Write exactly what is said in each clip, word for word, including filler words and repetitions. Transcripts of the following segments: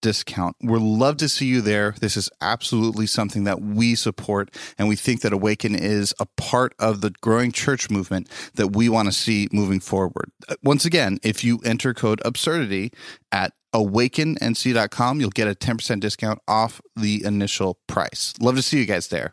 discount. We'd love to see you there. This is absolutely something that we support, and we think that Awaken is a part of the growing church movement that we want to see moving forward. Once again, if you enter code Absurdity at awaken n c dot com, you'll get a ten percent discount off the initial price. Love to see you guys there.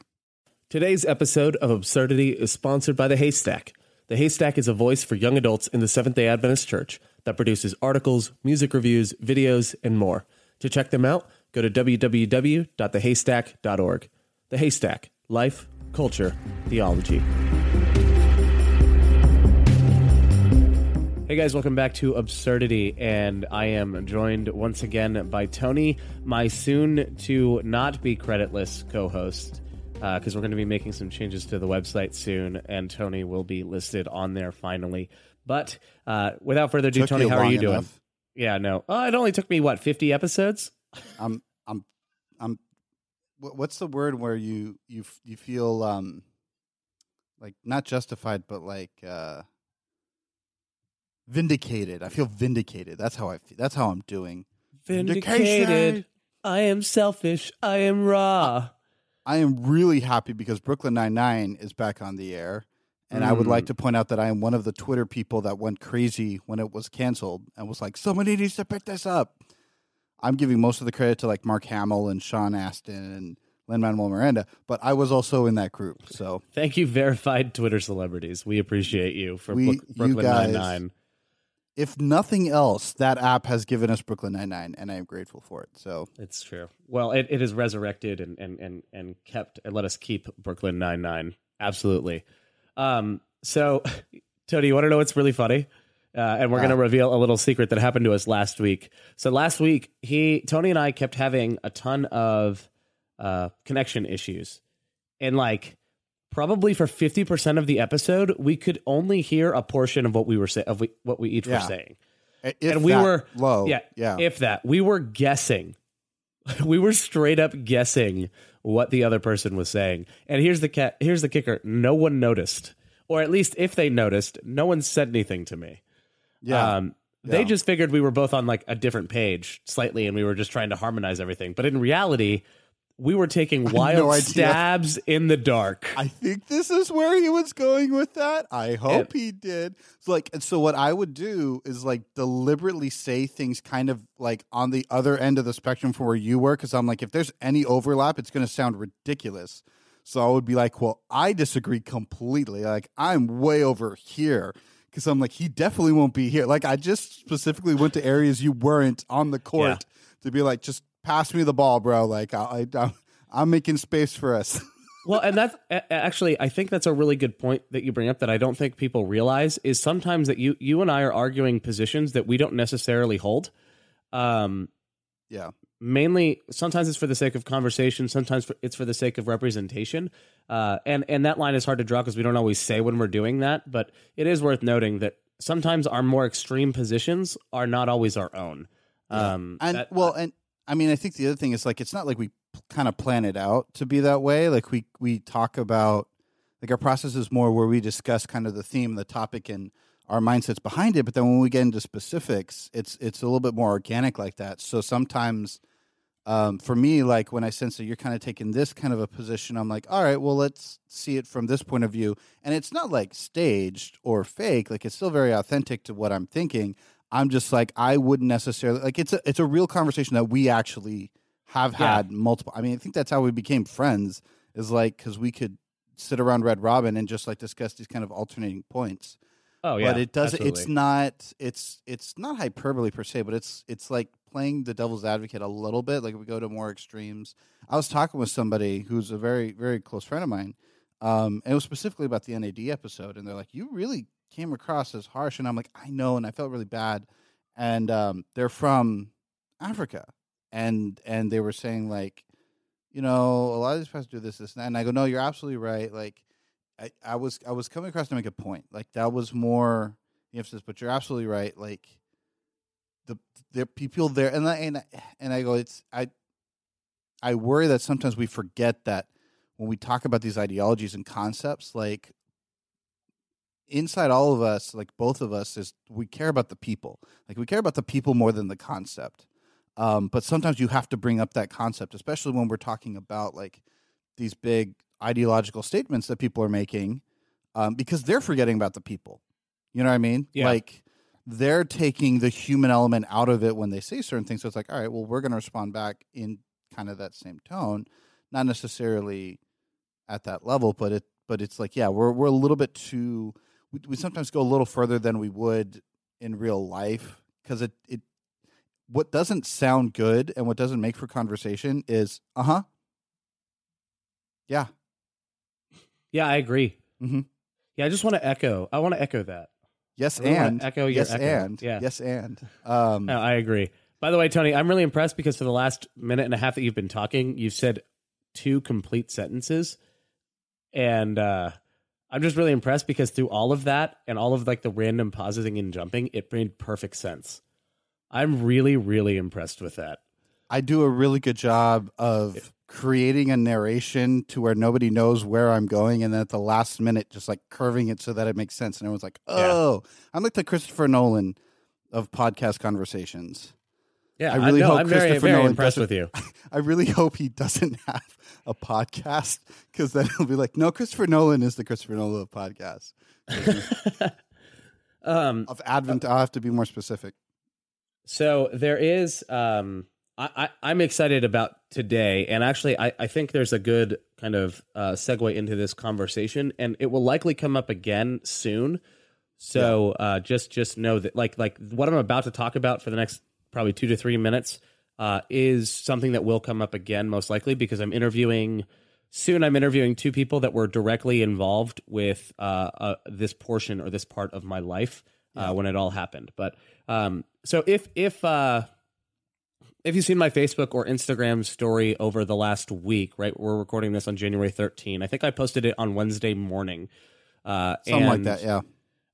Today's episode of Absurdity is sponsored by The Haystack. The Haystack is a voice for young adults in the Seventh-day Adventist Church that produces articles, music reviews, videos, and more. To check them out, go to w w w dot the haystack dot org. The Haystack, life, culture, theology. Hey guys, welcome back to Absurdity, and I am joined once again by Tony, my soon-to-not-be-creditless co-host, because uh, we're going to be making some changes to the website soon, and Tony will be listed on there finally. But uh, without further ado, Tony, how are you doing? Yeah, no. Oh, it only took me, what, fifty episodes? I'm, I'm, I'm. What's the word where you you you feel um, like not justified, but like uh, vindicated? I feel vindicated. That's how I feel. That's how I'm doing. Vindicated. Vindication. I am selfish. I am raw. I, I am really happy because Brooklyn Nine-Nine is back on the air. And I would like to point out that I am one of the Twitter people that went crazy when it was canceled and was like, somebody needs to pick this up. I'm giving most of the credit to like Mark Hamill and Sean Astin and Lin-Manuel Miranda, but I was also in that group. So thank you, verified Twitter celebrities. We appreciate you for we, Brooklyn you guys, Nine-Nine. If nothing else, that app has given us Brooklyn Nine-Nine, and I am grateful for it. So it's true. Well, it, it has resurrected and, and, and, and kept and let us keep Brooklyn Nine-Nine. Absolutely. Um, so Tony, you want to know what's really funny? Uh, and we're yeah. going to reveal a little secret that happened to us last week. So last week he, Tony and I kept having a ton of, uh, connection issues, and like probably for fifty percent of the episode, we could only hear a portion of what we were saying, of we, what we each yeah. were saying. If and we were low. Yeah, yeah. If that we were guessing, we were straight up guessing what the other person was saying. And here's the cat. Here's the kicker. No one noticed, or at least if they noticed, no one said anything to me. Yeah. Um, they yeah. just figured we were both on like a different page slightly. And we were just trying to harmonize everything. But in reality, we were taking wild no stabs in the dark. I think this is where he was going with that. I hope yeah. he did. So like, and so what I would do is like deliberately say things kind of like on the other end of the spectrum from where you were. Cause I'm like, if there's any overlap, it's going to sound ridiculous. So I would be like, well, I disagree completely. Like I'm way over here. Cause I'm like, he definitely won't be here. Like I just specifically went to areas you weren't on the court yeah. to be like, just pass me the ball, bro. Like I, I, I'm making space for us. Well, and that's actually, I think that's a really good point that you bring up that I don't think people realize is sometimes that you, you and I are arguing positions that we don't necessarily hold. Um, yeah. Mainly, sometimes it's for the sake of conversation. Sometimes for, it's for the sake of representation. Uh, and and that line is hard to draw because we don't always say when we're doing that. But it is worth noting that sometimes our more extreme positions are not always our own. Yeah. Um, and that, well, and. I mean, I think the other thing is like, it's not like we p- kind of plan it out to be that way. Like we, we talk about like our process is more where we discuss kind of the theme, the topic and our mindsets behind it. But then when we get into specifics, it's, it's a little bit more organic like that. So sometimes um, for me, like when I sense that you're kind of taking this kind of a position, I'm like, all right, well, let's see it from this point of view. And it's not like staged or fake. Like it's still very authentic to what I'm thinking. I'm just like, I wouldn't necessarily like, it's a, it's a real conversation that we actually have yeah. had multiple. I mean, I think that's how we became friends is like, cause we could sit around Red Robin and just like discuss these kind of alternating points. Oh yeah. But it doesn't, it's not, it's, it's not hyperbole per se, but it's, it's like playing the devil's advocate a little bit. Like we go to more extremes. I was talking with somebody who's a very, very close friend of mine. Um, and it was specifically about the N A D episode. And they're like, you really came across as harsh. And I'm like, I know. And I felt really bad. And, um, they're from Africa. And, and they were saying like, you know, a lot of these pastors do this, this, and that. And I go, no, you're absolutely right. Like I, I was, I was coming across to make a point. Like that was more the emphasis, but you're absolutely right. Like the, the people there. And I, and I, and I go, it's, I, I worry that sometimes we forget that when we talk about these ideologies and concepts, like, inside all of us, like both of us, is we care about the people. Like we care about the people more than the concept. Um, but sometimes you have to bring up that concept, especially when we're talking about like these big ideological statements that people are making, um, because they're forgetting about the people. You know what I mean? Yeah. Like they're taking the human element out of it when they say certain things. So it's like, all right, well, we're going to respond back in kind of that same tone, not necessarily at that level, but it, but it's like, yeah, we're, we're a little bit too, we, we sometimes go a little further than we would in real life. Cause it, it, what doesn't sound good and what doesn't make for conversation is, uh-huh. Yeah. Yeah, I agree. Mm-hmm. Yeah, I just want to echo. I want to echo that. Yes, really and. Echo yes, your echo. and. Yeah. Yes, and. Um, no, I agree. By the way, Tony, I'm really impressed because for the last minute and a half that you've been talking, you've said two complete sentences. And uh, I'm just really impressed because through all of that and all of like the random pausing and jumping, it made perfect sense. I'm really, really impressed with that. I do a really good job of creating a narration to where nobody knows where I'm going. And then at the last minute, just like curving it so that it makes sense. And everyone's like, oh, yeah. I'm like the Christopher Nolan of podcast conversations. Yeah, I really I know. hope I'm Christopher very, very Nolan impressed with you. I really hope he doesn't have a podcast because then he'll be like, no, Christopher Nolan is the Christopher Nolan of podcasts. um, of Advent, uh, I'll have to be more specific. So there is, um, I, I, I'm excited about today, and actually I, I think there's a good kind of uh, segue into this conversation, and it will likely come up again soon. So yeah. uh, just just know that like like what I'm about to talk about for the next probably two to three minutes uh, is something that will come up again most likely because I'm interviewing, soon I'm interviewing two people that were directly involved with uh, uh, this portion or this part of my life. Uh, when it all happened. But um, so if if uh, if you've seen my Facebook or Instagram story over the last week, right? We're recording this on January thirteenth. I think I posted it on Wednesday morning. Uh, Something and, like that, yeah.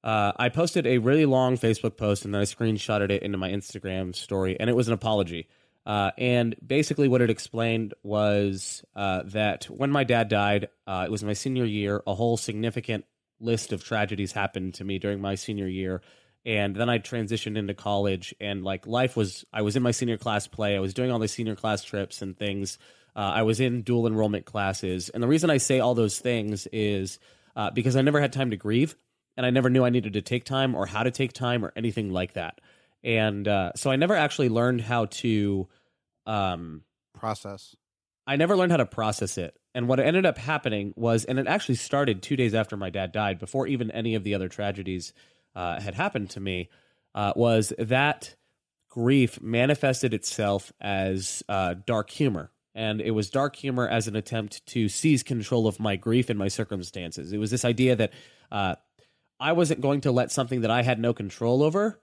Uh, I posted a really long Facebook post and then I screenshotted it into my Instagram story, and it was an apology. Uh, and basically what it explained was uh, that when my dad died, uh, it was my senior year, a whole significant list of tragedies happened to me during my senior year. And then I transitioned into college and like life was, I was in my senior class play. I was doing all the senior class trips and things. Uh, I was in dual enrollment classes. And the reason I say all those things is uh, because I never had time to grieve and I never knew I needed to take time or how to take time or anything like that. And uh, so I never actually learned how to um, process. I never learned how to process it. And what ended up happening was, and it actually started two days after my dad died, before even any of the other tragedies uh, had happened to me, uh, was that grief manifested itself as uh, dark humor. And it was dark humor as an attempt to seize control of my grief and my circumstances. It was this idea that uh, I wasn't going to let something that I had no control over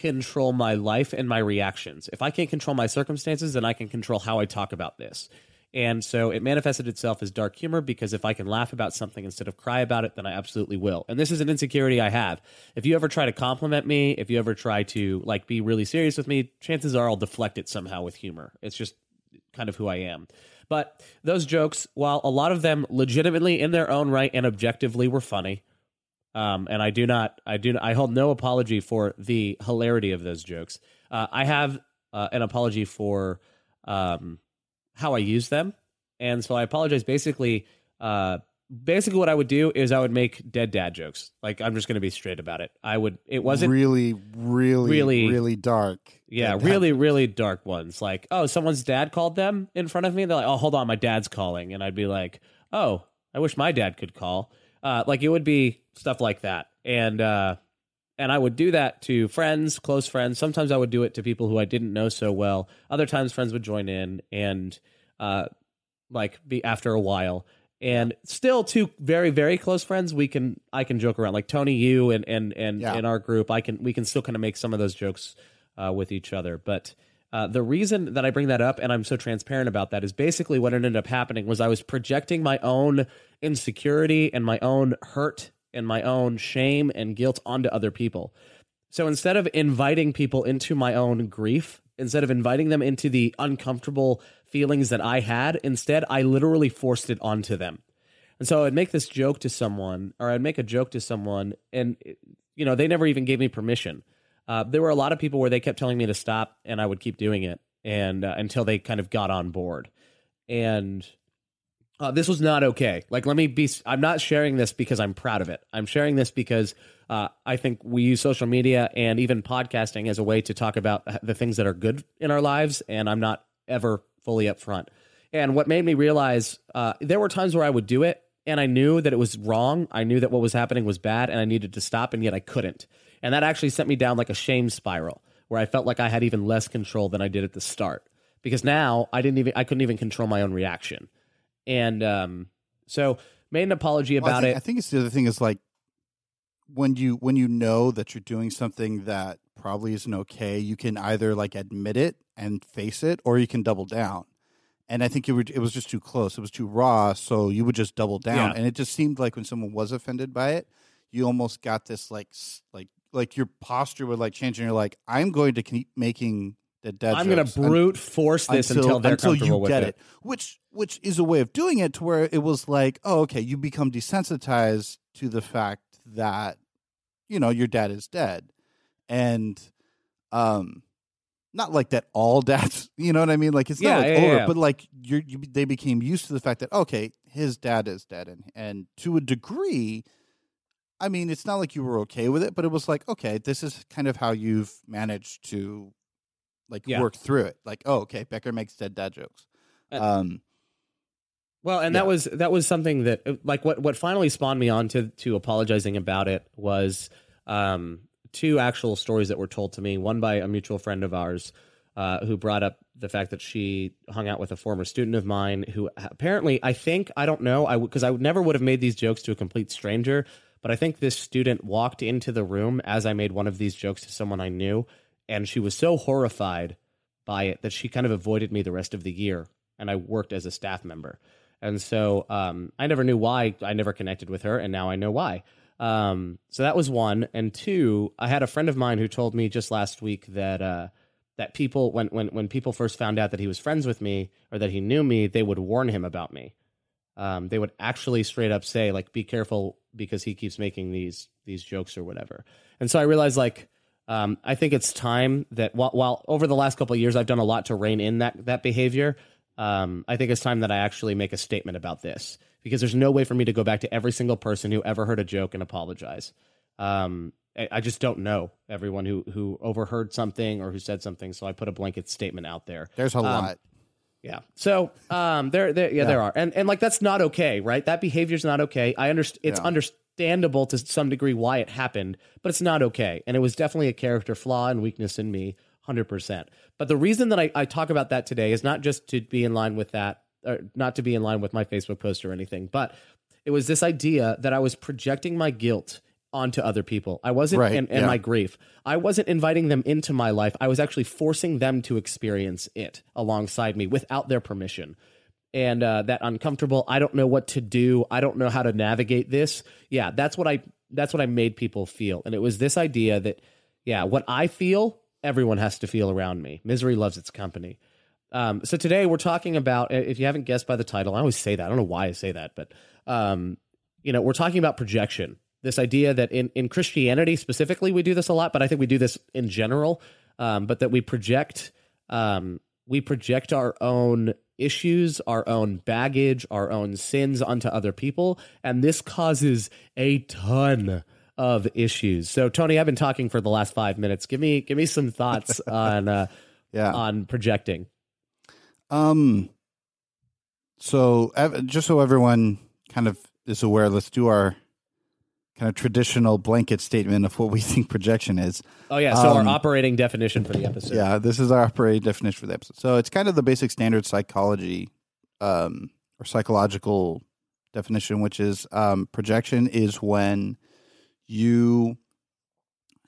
control my life and my reactions. If I can't control my circumstances, then I can control how I talk about this. And so it manifested itself as dark humor because if I can laugh about something instead of cry about it, then I absolutely will. And this is an insecurity I have. If you ever try to compliment me, if you ever try to like be really serious with me, chances are I'll deflect it somehow with humor. It's just kind of who I am. But those jokes, while a lot of them legitimately in their own right and objectively were funny, um, and I do not, I do, I hold no apology for the hilarity of those jokes. Uh, I have uh, an apology for um, how I use them. And so I apologize. Basically, uh, basically what I would do is I would make dead dad jokes. Like, I'm just going to be straight about it. I would, it wasn't really, really, really, really dark. Yeah. Really, really dark ones. Like, oh, someone's dad called them in front of me. They're like, oh, hold on, my dad's calling. And I'd be like, oh, I wish my dad could call. Uh, like, it would be stuff like that. And, uh, and I would do that to friends, close friends. Sometimes I would do it to people who I didn't know so well. Other times friends would join in and, uh, like be after a while, and still two very, very close friends. We can, I can joke around like Tony, you and, and, and yeah. in our group, I can, we can still kind of make some of those jokes uh, with each other. But uh, the reason that I bring that up and I'm so transparent about that is basically what ended up happening was I was projecting my own insecurity and my own hurt and my own shame and guilt onto other people. So instead of inviting people into my own grief, instead of inviting them into the uncomfortable feelings that I had, instead I literally forced it onto them. And so I'd make this joke to someone, or I'd make a joke to someone, and you know, they never even gave me permission. Uh, there were a lot of people where they kept telling me to stop, and I would keep doing it, and uh, until they kind of got on board. And uh, this was not okay. Like, let me be. I'm not sharing this because I'm proud of it. I'm sharing this because uh, I think we use social media and even podcasting as a way to talk about the things that are good in our lives, and I'm not ever fully up front. And what made me realize uh, there were times where I would do it and I knew that it was wrong. I knew that what was happening was bad and I needed to stop, and yet I couldn't. And that actually sent me down like a shame spiral where I felt like I had even less control than I did at the start, because now I didn't even, I couldn't even control my own reaction. And um, so made an apology about well, I think, it. I think it's the other thing is like when you, when you know that you're doing something that probably isn't okay, you can either like admit it and face it, or you can double down. And I think it, would, it was just too close. It was too raw. So you would just double down. Yeah. And it just seemed like when someone was offended by it, you almost got this like, like, like your posture would like change. And you're like, I'm going to keep making the dead I'm going to brute un- force this until, until they're until comfortable you with get it. it. Which, which is a way of doing it to where it was like, oh, okay. You become desensitized to the fact that, you know, your dad is dead. And, um, not like that all dads, you know what I mean? Like it's yeah, not like yeah, over, yeah. but like you're, you, they became used to the fact that, okay, his dad is dead. And, and to a degree, I mean, it's not like you were okay with it, but it was like, okay, this is kind of how you've managed to like yeah. work through it. Like, oh, okay. Becker makes dead dad jokes. Uh, um, well, and yeah. that was, that was something that like what, what finally spawned me on to, to apologizing about it was, um, two actual stories that were told to me, one by a mutual friend of ours uh, who brought up the fact that she hung out with a former student of mine who apparently, I think, I don't know, I because I would never would have made these jokes to a complete stranger, but I think this student walked into the room as I made one of these jokes to someone I knew, and she was so horrified by it that she kind of avoided me the rest of the year, and I worked as a staff member. And so um, I never knew why. I never connected with her, and now I know why. Um, so that was one. And two, I had a friend of mine who told me just last week that, uh, that people, when, when, when people first found out that he was friends with me or that he knew me, they would warn him about me. Um, they would actually straight up say like, be careful because he keeps making these, these jokes or whatever. And so I realized like, um, I think it's time that while, while over the last couple of years, I've done a lot to rein in that, that behavior. Um, I think it's time that I actually make a statement about this, because there's no way for me to go back to every single person who ever heard a joke and apologize. Um, I, I just don't know everyone who, who overheard something or who said something. So I put a blanket statement out there. There's a um, lot. Yeah. So um, there, there yeah, yeah, there are. And and like, that's not okay, right? That behavior's not okay. I understand. It's yeah. understandable to some degree why it happened, but it's not okay. And it was definitely a character flaw and weakness in me, one hundred percent. But the reason that I, I talk about that today is not just to be in line with that, or not to be in line with my Facebook post or anything, but it was this idea that I was projecting my guilt onto other people. I wasn't, right, and, and yeah. my grief. I wasn't inviting them into my life. I was actually forcing them to experience it alongside me without their permission. And uh, that uncomfortable, I don't know what to do. I don't know how to navigate this. Yeah, that's what I, that's what I made people feel. And it was this idea that, yeah, what I feel, everyone has to feel around me. Misery loves its company. Um, so today we're talking about, if you haven't guessed by the title, I always say that, I don't know why I say that, but, um, you know, we're talking about projection, this idea that in, in Christianity specifically, we do this a lot, but I think we do this in general, um, but that we project um, we project our own issues, our own baggage, our own sins onto other people, and this causes a ton of issues. So, Tony, I've been talking for the last five minutes. Give me, give me some thoughts on, uh, yeah, on projecting. Um. So, just so everyone kind of is aware, let's do our kind of traditional blanket statement of what we think projection is. Oh, yeah. So um, our operating definition for the episode. Yeah, this is our operating definition for the episode. So it's kind of the basic standard psychology um, or psychological definition, which is um, projection is when you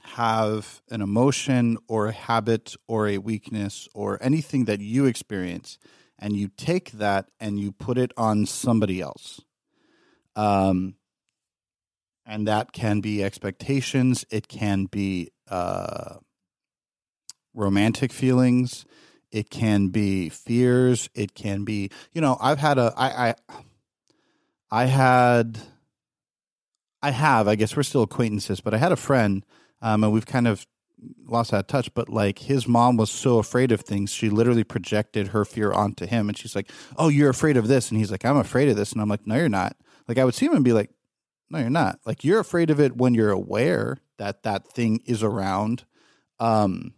have an emotion or a habit or a weakness or anything that you experience, and you take that and you put it on somebody else. Um. And that can be expectations. It can be uh, romantic feelings. It can be fears. It can be, you know, I've had a, I, I, I had, I have, I guess we're still acquaintances, but I had a friend, um, and we've kind of lost that touch, but like his mom was so afraid of things. She literally projected her fear onto him. And she's like, "Oh, you're afraid of this." And he's like, "I'm afraid of this." And I'm like, "No, you're not." Like I would see him and be like, "No, you're not. Like, you're afraid of it when you're aware that that thing is around." Um,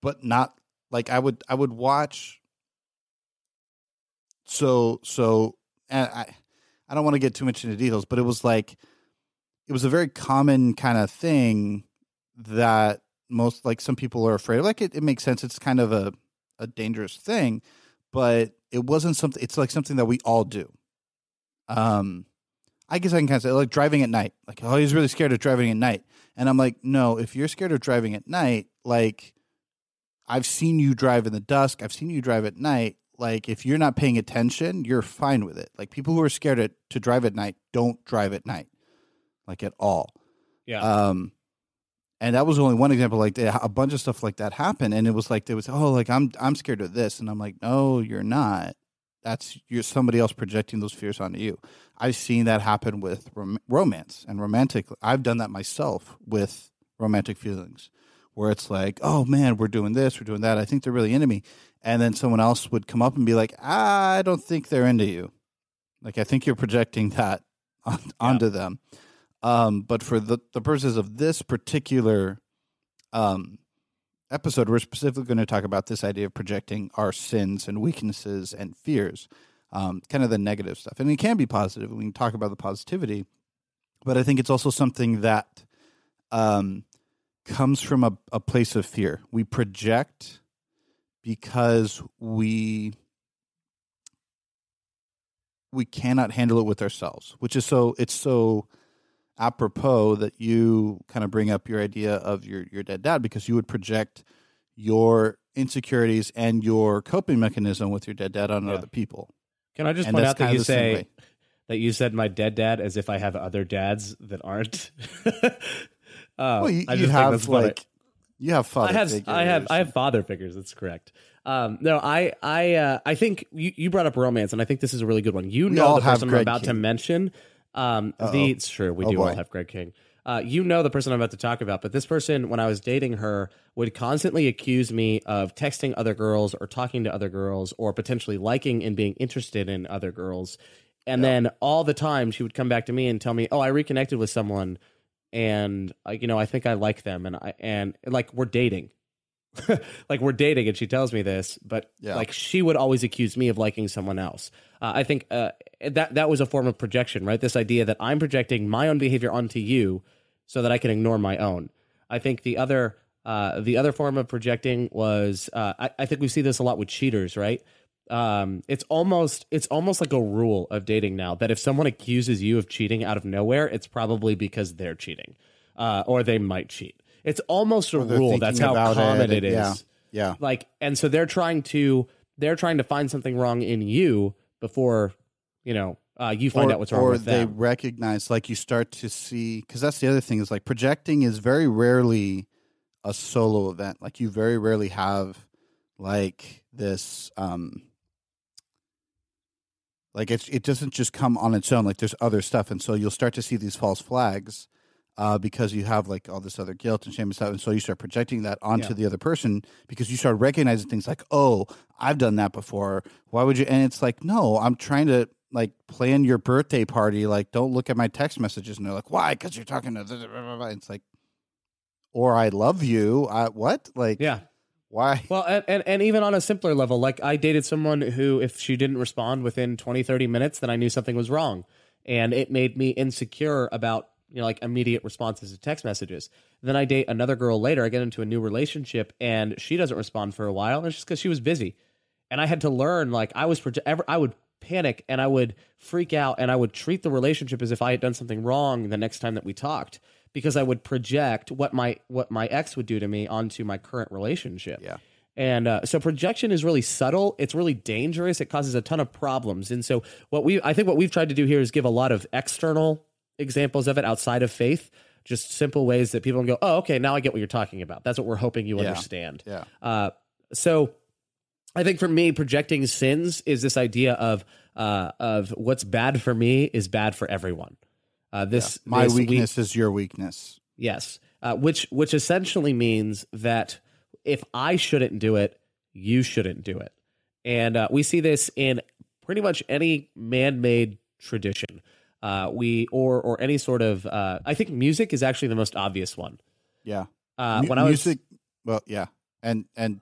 but not like I would, I would watch. So, so and I, I don't want to get too much into details, but it was like, it was a very common kind of thing that most, like some people are afraid of. Like it, it makes sense. It's kind of a, a dangerous thing, but it wasn't something, it's like something that we all do. Um, I guess I can kind of say, like, driving at night. Like, "Oh, he's really scared of driving at night." And I'm like, no, if you're scared of driving at night, like, I've seen you drive in the dusk. I've seen you drive at night. Like, if you're not paying attention, you're fine with it. Like, people who are scared at, to drive at night don't drive at night, like, at all. Yeah. Um, and that was only one example. Like, a bunch of stuff like that happened. And it was like, there was, "Oh, like, I'm I'm scared of this." And I'm like, no, you're not. That's you're somebody else projecting those fears onto you. I've seen that happen with rom- romance and romantic. I've done that myself with romantic feelings where it's like, "Oh, man, we're doing this, we're doing that. I think they're really into me." And then someone else would come up and be like, "I don't think they're into you. Like, I think you're projecting that on, yeah. onto them." Um, but for the, the purposes of this particular um episode, we're specifically going to talk about this idea of projecting our sins and weaknesses and fears, um, kind of the negative stuff. And it can be positive. We can talk about the positivity, but I think it's also something that um, comes from a, a place of fear. We project because we we cannot handle it with ourselves, which is so, it's so apropos that you kind of bring up your idea of your, your dead dad, because you would project your insecurities and your coping mechanism with your dead dad on yeah. other people. Can I just and point out that you say that you said "my dead dad" as if I have other dads that aren't? uh, well, you, I just you have like I, you have father. I have figures. I have I have father figures. That's correct. Um, no, I I uh, I think you, you brought up romance, and I think this is a really good one. You we know the person I'm about King. to mention. Um, the, it's true. We oh do boy. all have Greg King. Uh, you know the person I'm about to talk about, but this person, when I was dating her, would constantly accuse me of texting other girls or talking to other girls or potentially liking and being interested in other girls. And yeah. then all the time she would come back to me and tell me, "Oh, I reconnected with someone and uh, you know, I think I like them." And I, and like we're dating, like we're dating and she tells me this, but yeah. like she would always accuse me of liking someone else. Uh, I think, uh, That that was a form of projection, right? This idea that I'm projecting my own behavior onto you so that I can ignore my own. I think the other uh, the other form of projecting was uh, I, I think we see this a lot with cheaters, right? Um, it's almost it's almost like a rule of dating now that if someone accuses you of cheating out of nowhere, it's probably because they're cheating uh, or they might cheat. It's almost a rule. That's how common it, it is. Yeah, yeah. Like, and so they're trying to they're trying to find something wrong in you before. You know, uh, you find or, out what's wrong with them. Or they recognize, like you start to see, because that's the other thing is like projecting is very rarely a solo event. Like you very rarely have like this, um, like it, it doesn't just come on its own. Like there's other stuff. And so you'll start to see these false flags uh, because you have like all this other guilt and shame and stuff. And so you start projecting that onto yeah. the other person because you start recognizing things like, oh, I've done that before. Why would you? And it's like, no, I'm trying to like plan your birthday party. Like, don't look at my text messages. And they're like, why? Because you're talking to blah, blah, blah, blah. It's like, or I love you. I, what? Like, yeah. Why? Well, and, and, and even on a simpler level, like I dated someone who, if she didn't respond within twenty, thirty minutes, then I knew something was wrong. And it made me insecure about, you know, like immediate responses to text messages. Then I date another girl later. I get into a new relationship and she doesn't respond for a while. And it's just because she was busy. And I had to learn, like I was, I would panic and I would freak out and I would treat the relationship as if I had done something wrong the next time that we talked. Because I would project what my what my ex would do to me onto my current relationship. Yeah. And uh, so projection is really subtle. It's really dangerous. It causes a ton of problems. And so what we I think what we've tried to do here is give a lot of external examples of it outside of faith, just simple ways that people can go, oh, okay, now I get what you're talking about. That's what we're hoping you yeah. understand. Yeah. Uh, so I think for me, projecting sins is this idea of uh, of what's bad for me is bad for everyone. Uh, this yeah. my this weakness we- is your weakness. Yes, uh, which which essentially means that if I shouldn't do it, you shouldn't do it, and uh, we see this in pretty much any man-made tradition. Uh, we or or any sort of uh, I think music is actually the most obvious one. Yeah, uh, M- when I music, was well, yeah, and and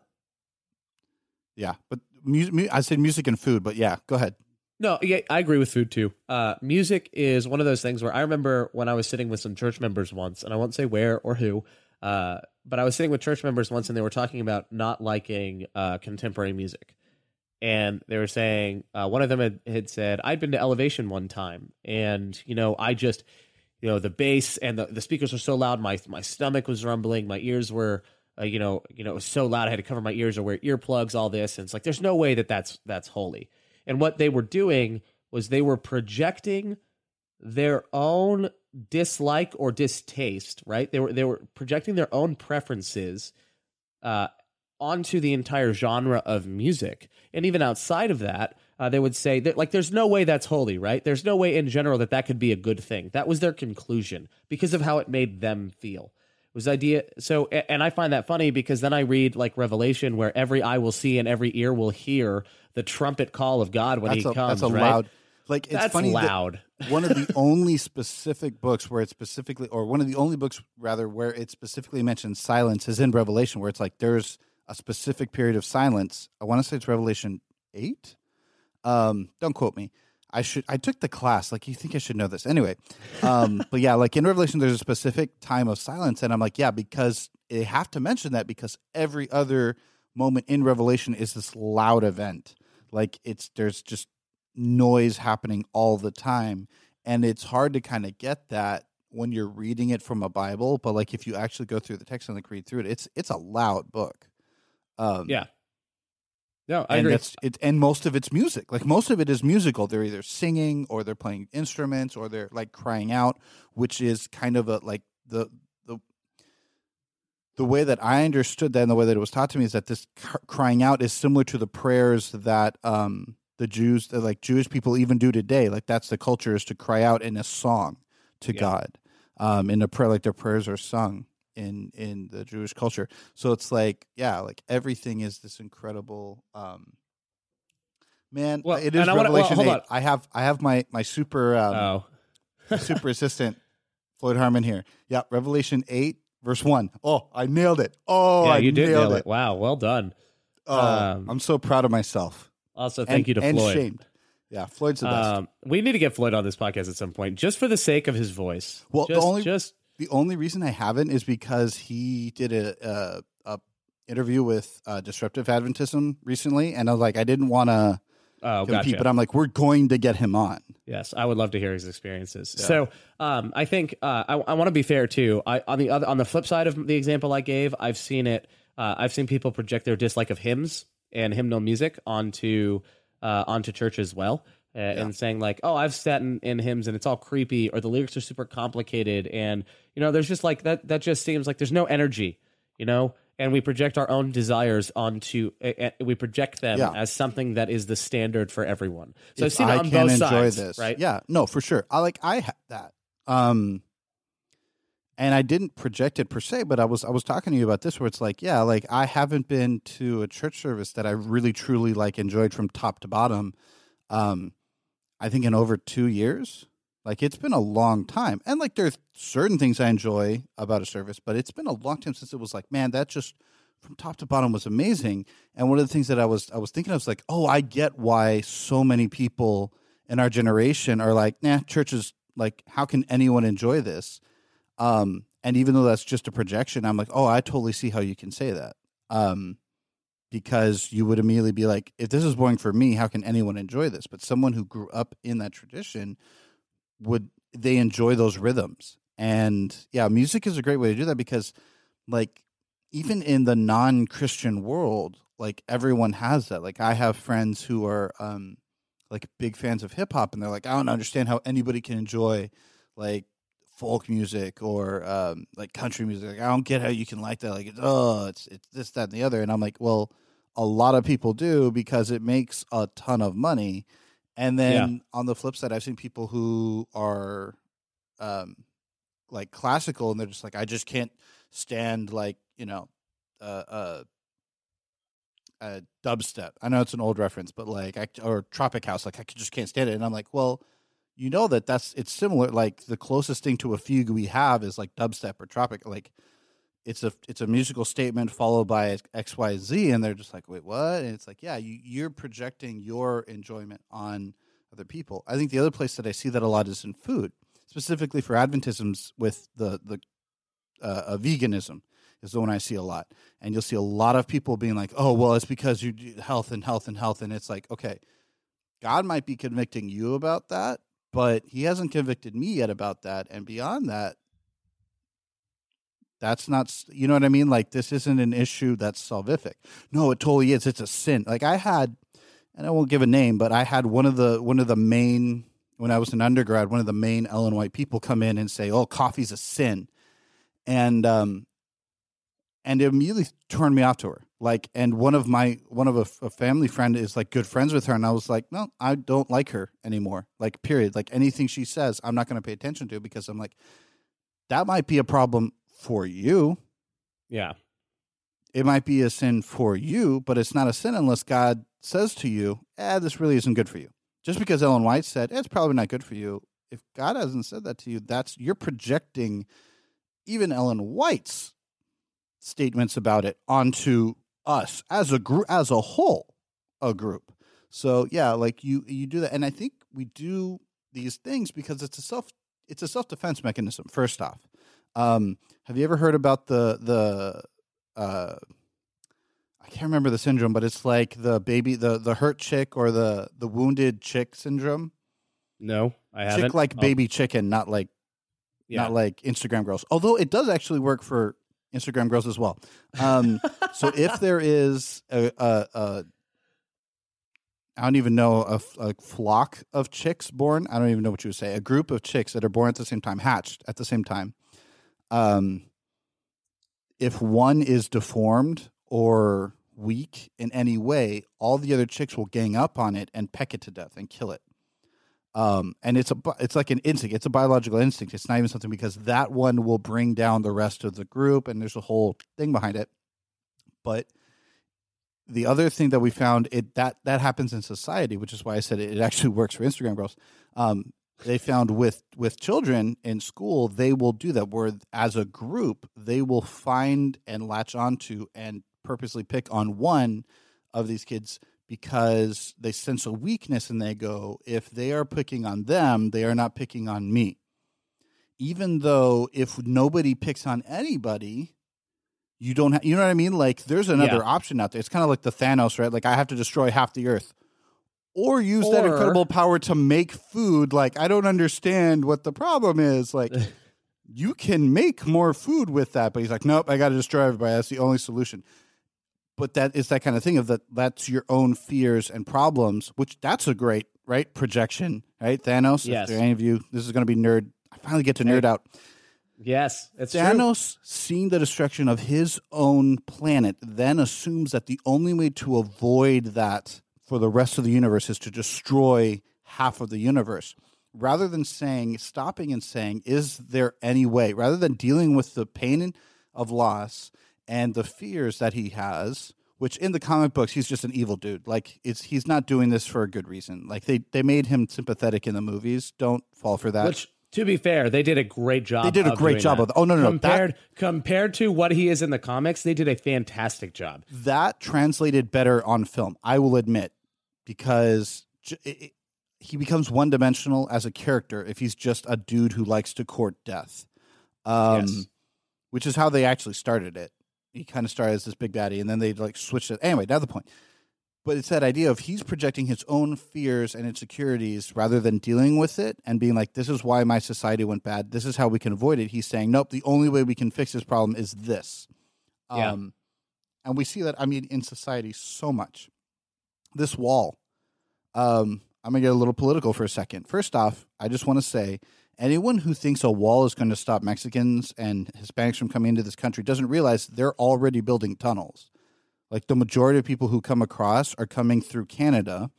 yeah, but music. Mu- I said music and food, but yeah, go ahead. No, yeah, I agree with food, too. Uh, music is one of those things where I remember when I was sitting with some church members once, and I won't say where or who, uh, but I was sitting with church members once, and they were talking about not liking uh, contemporary music. And they were saying, uh, one of them had, had said, I'd been to Elevation one time, and, you know, I just, you know, the bass and the, the speakers were so loud, my my stomach was rumbling, my ears were, uh, you know, you know, it was so loud I had to cover my ears or wear earplugs, all this. And it's like, there's no way that that's, that's holy. And what they were doing was they were projecting their own dislike or distaste, right? They were they were projecting their own preferences uh, onto the entire genre of music. And even outside of that, uh, they would say that, like, there's no way that's holy, right? There's no way in general that that could be a good thing. That was their conclusion because of how it made them feel. It was the idea. So, and I find that funny because then I read like Revelation where every eye will see and every ear will hear the trumpet call of God when that's he a, comes, that's a right? Loud, like, it's that's funny loud. That one of the only specific books where it's specifically, or one of the only books, rather, where it specifically mentions silence is in Revelation, where it's like there's a specific period of silence. I want to say it's Revelation eight. Um, don't quote me. I should. I took the class. Like, you think I should know this. Anyway, um, but yeah, like in Revelation, there's a specific time of silence, and I'm like, yeah, because they have to mention that because every other moment in Revelation is this loud event. Like, it's there's just noise happening all the time, and it's hard to kind of get that when you're reading it from a Bible. But like, if you actually go through the text and like read through it, it's it's a loud book. Um, yeah. No, I and agree. That's, it, and most of it's music. Like, most of it is musical. They're either singing or they're playing instruments or they're like crying out, which is kind of a like the the the way that I understood that and the way that it was taught to me is that this crying out is similar to the prayers that um. The Jews, the, like Jewish people, even do today. Like, that's the culture, is to cry out in a song to yeah. God, um, in a prayer. Like, their prayers are sung in in the Jewish culture. So it's like, yeah, like everything is this incredible. Um, man, well, it is Revelation wanna, well, hold eight. On. I have I have my my super um, oh. my super assistant Floyd Harmon here. Yeah, Revelation eight verse one. Oh, I nailed it. Oh, yeah, I you did nailed nail it. it. Wow, well done. Uh, um, I'm so proud of myself. Also, thank and, you to and Floyd. Shamed. Yeah, Floyd's the best. Um, we need to get Floyd on this podcast at some point, just for the sake of his voice. Well, just, the only just the only reason I haven't is because he did a, a, a interview with uh, Disruptive Adventism recently, and I was like, I didn't want to oh, compete, gotcha. But I'm like, we're going to get him on. Yes, I would love to hear his experiences. Yeah. So, um, I think uh, I, I want to be fair too. I, on the other, on the flip side of the example I gave, I've seen it. Uh, I've seen people project their dislike of hymns and hymnal music onto uh, onto church as well, uh, yeah. and saying like, oh, I've sat in, in hymns and it's all creepy, or the lyrics are super complicated, and you know, there's just like that. That just seems like there's no energy, you know. And we project our own desires onto uh, we project them yeah. as something that is the standard for everyone. So if I've seen it on both sides, this. Right? Yeah, no, for sure. I like I had that. Um, And I didn't project it per se, but I was I was talking to you about this where it's like, yeah, like I haven't been to a church service that I really truly like enjoyed from top to bottom, um, I think in over two years. Like it's been a long time. And like there's certain things I enjoy about a service, but it's been a long time since it was like, man, that just from top to bottom was amazing. And one of the things that I was I was thinking of was like, oh, I get why so many people in our generation are like, nah, churches, like how can anyone enjoy this? Um, and even though that's just a projection, I'm like, oh, I totally see how you can say that. Um, because you would immediately be like, if this is boring for me, how can anyone enjoy this? But someone who grew up in that tradition, would they enjoy those rhythms? And yeah, music is a great way to do that because like even in the non-Christian world, like everyone has that. Like I have friends who are um, like big fans of hip hop and they're like, I don't understand how anybody can enjoy like folk music or um, like country music. Like, I don't get how you can like that. Like, it's, oh, it's, it's this, that, and the other. And I'm like, well, a lot of people do because it makes a ton of money. And then yeah. on the flip side, I've seen people who are um, like classical and they're just like, I just can't stand like, you know, uh, uh, uh, dubstep. I know it's an old reference, but like, I, or Tropic House, like I just can't stand it. And I'm like, well, you know that that's, it's similar. Like the closest thing to a fugue we have is like dubstep or Tropic. Like it's a, it's a musical statement followed by X, Y, Z. And they're just like, wait, what? And it's like, yeah, you, you're projecting your enjoyment on other people. I think the other place that I see that a lot is in food, specifically for Adventisms with the, the, uh, uh veganism is the one I see a lot. And you'll see a lot of people being like, oh, well, it's because you do health and health and health. And it's like, okay, God might be convicting you about that, but he hasn't convicted me yet about that. And beyond that, that's not, you know what I mean? Like this isn't an issue that's salvific. No, it totally is. It's a sin. Like I had, and I won't give a name, but I had one of the, one of the main, when I was an undergrad, one of the main Ellen White people come in and say, oh, coffee's a sin. And, um, and it immediately turned me off to her. Like, and one of my, one of a, a family friend is like good friends with her. And I was like, no, I don't like her anymore. Like period. Like anything she says, I'm not going to pay attention to because I'm like, that might be a problem for you. Yeah. It might be a sin for you, but it's not a sin unless God says to you, eh, this really isn't good for you. Just because Ellen White said, eh, it's probably not good for you. If God hasn't said that to you, that's you're projecting even Ellen White's statements about it onto us as a group, as a whole, a group. So yeah, like you, you do that. And I think we do these things because it's a self, it's a self-defense mechanism. First off, um, have you ever heard about the, the, uh, I can't remember the syndrome, but it's like the baby, the, the hurt chick or the, the wounded chick syndrome. No, I haven't. Chick like baby oh. chicken, not like, yeah. not like Instagram girls. Although it does actually work for Instagram girls as well. Um, so if there is a, a, a I don't even know a, a flock of chicks born. I don't even know what you would say. A group of chicks that are born at the same time, hatched at the same time. Um, if one is deformed or weak in any way, all the other chicks will gang up on it and peck it to death and kill it. Um, and it's a, it's like an instinct. It's a biological instinct. It's not even something because that one will bring down the rest of the group and there's a whole thing behind it. But the other thing that we found it, that, that happens in society, which is why I said it, it actually works for Instagram girls. Um, they found with, with children in school, they will do that where as a group, they will find and latch onto and purposely pick on one of these kids because they sense a weakness and they go, if they are picking on them, they are not picking on me. Even though if nobody picks on anybody, you don't have, you know what I mean? Like there's another yeah. option out there. It's kind of like the Thanos, right? Like I have to destroy half the earth or use or, that incredible power to make food. Like I don't understand what the problem is. Like you can make more food with that, but he's like, nope, I got to destroy everybody. That's the only solution. But that is that kind of thing of that that's your own fears and problems, which that's a great, right, projection, right, Thanos? Yes. If there are any of you, this is going to be nerd. I finally get to nerd out. Yes, it's Thanos, true. Seeing the destruction of his own planet, then assumes that the only way to avoid that for the rest of the universe is to destroy half of the universe, rather than saying, stopping and saying, is there any way, rather than dealing with the pain of loss and the fears that he has, which in the comic books, he's just an evil dude. Like, it's he's not doing this for a good reason. Like, they, they made him sympathetic in the movies. Don't fall for that. Which, to be fair, they did a great job. They did a great job of that. Oh, no, no, no. Compared, that, compared to what he is in the comics, they did a fantastic job. That translated better on film, I will admit, because it, it, he becomes one-dimensional as a character if he's just a dude who likes to court death, um, yes. which is how they actually started it. He kind of started as this big baddie, and then they like switched it. Anyway, that's the point. But it's that idea of he's projecting his own fears and insecurities rather than dealing with it and being like, this is why my society went bad. This is how we can avoid it. He's saying, nope, the only way we can fix this problem is this. Yeah. Um, and we see that, I mean, in society so much. This wall. Um, I'm going to get a little political for a second. First off, I just want to say, anyone who thinks a wall is going to stop Mexicans and Hispanics from coming into this country doesn't realize they're already building tunnels. Like, the majority of people who come across are coming through Canada.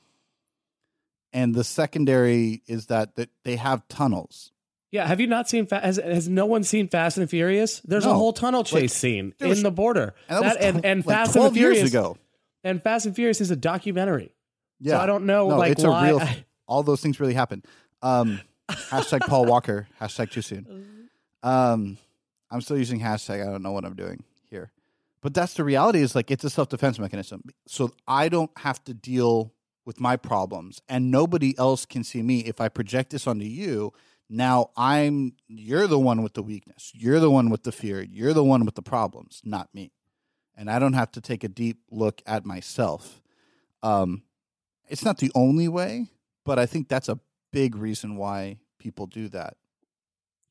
And the secondary is that, that they have tunnels. Yeah. Have you not seen, fa- has, has no one seen Fast and Furious? There's no. a whole tunnel chase like, scene was, in the border. And, that that, was, and, and like Fast and Furious, years ago. And Fast and Furious is a documentary. Yeah. So I don't know. No, like, it's why a real, I, all those things really happen. Um, hashtag Paul Walker, hashtag too soon. Um, I'm still using hashtag. I don't know what I'm doing here, but that's the reality. Is like, it's a self-defense mechanism. So I don't have to deal with my problems, and nobody else can see me. If I project this onto you, now I'm, you're the one with the weakness. You're the one with the fear. You're the one with the problems, not me. And I don't have to take a deep look at myself. Um, it's not the only way, but I think that's a big reason why people do that.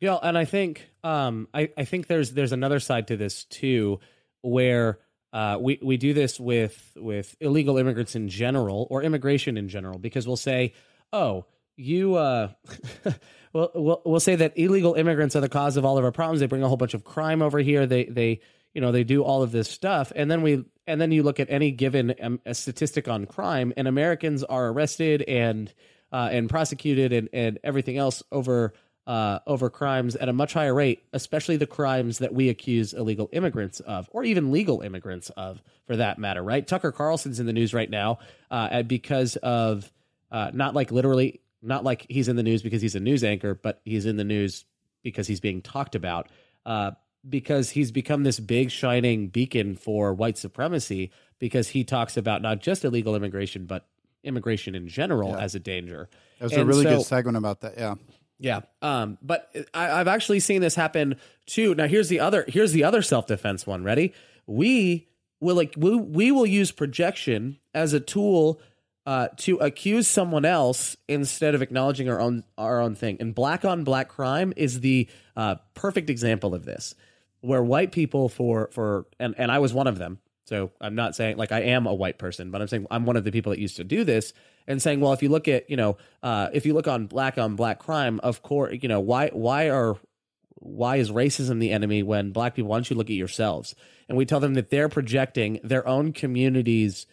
Yeah, and I think um, I, I think there's there's another side to this too, where uh, we we do this with with illegal immigrants in general, or immigration in general, because we'll say, oh, you, uh, well, well, we'll say that illegal immigrants are the cause of all of our problems. They bring a whole bunch of crime over here. They they you know they do all of this stuff, and then we and then you look at any given um, a statistic on crime, and Americans are arrested and. Uh, and prosecuted and, and everything else over uh, over crimes at a much higher rate, especially the crimes that we accuse illegal immigrants of, or even legal immigrants of, for that matter, right? Tucker Carlson's in the news right now uh, because of, uh, not like literally, not like he's in the news because he's a news anchor, but he's in the news because he's being talked about, uh, because he's become this big shining beacon for white supremacy, because he talks about not just illegal immigration, but immigration in general yeah. as a danger. That was and a really so, good segment about that. Yeah. Yeah. Um, but I, I've actually seen this happen too. Now here's the other, here's the other self-defense one. Ready? We will like, we, we will use projection as a tool uh, to accuse someone else instead of acknowledging our own, our own thing. And black on black crime is the uh, perfect example of this, where white people for, for, and, and I was one of them. So I'm not saying like I am a white person, but I'm saying I'm one of the people that used to do this and saying, well, if you look at, you know, uh, if you look on black on black crime, of course, you know, why why are why is racism the enemy when black people, why don't you look at yourselves? And we tell them that they're projecting their own community's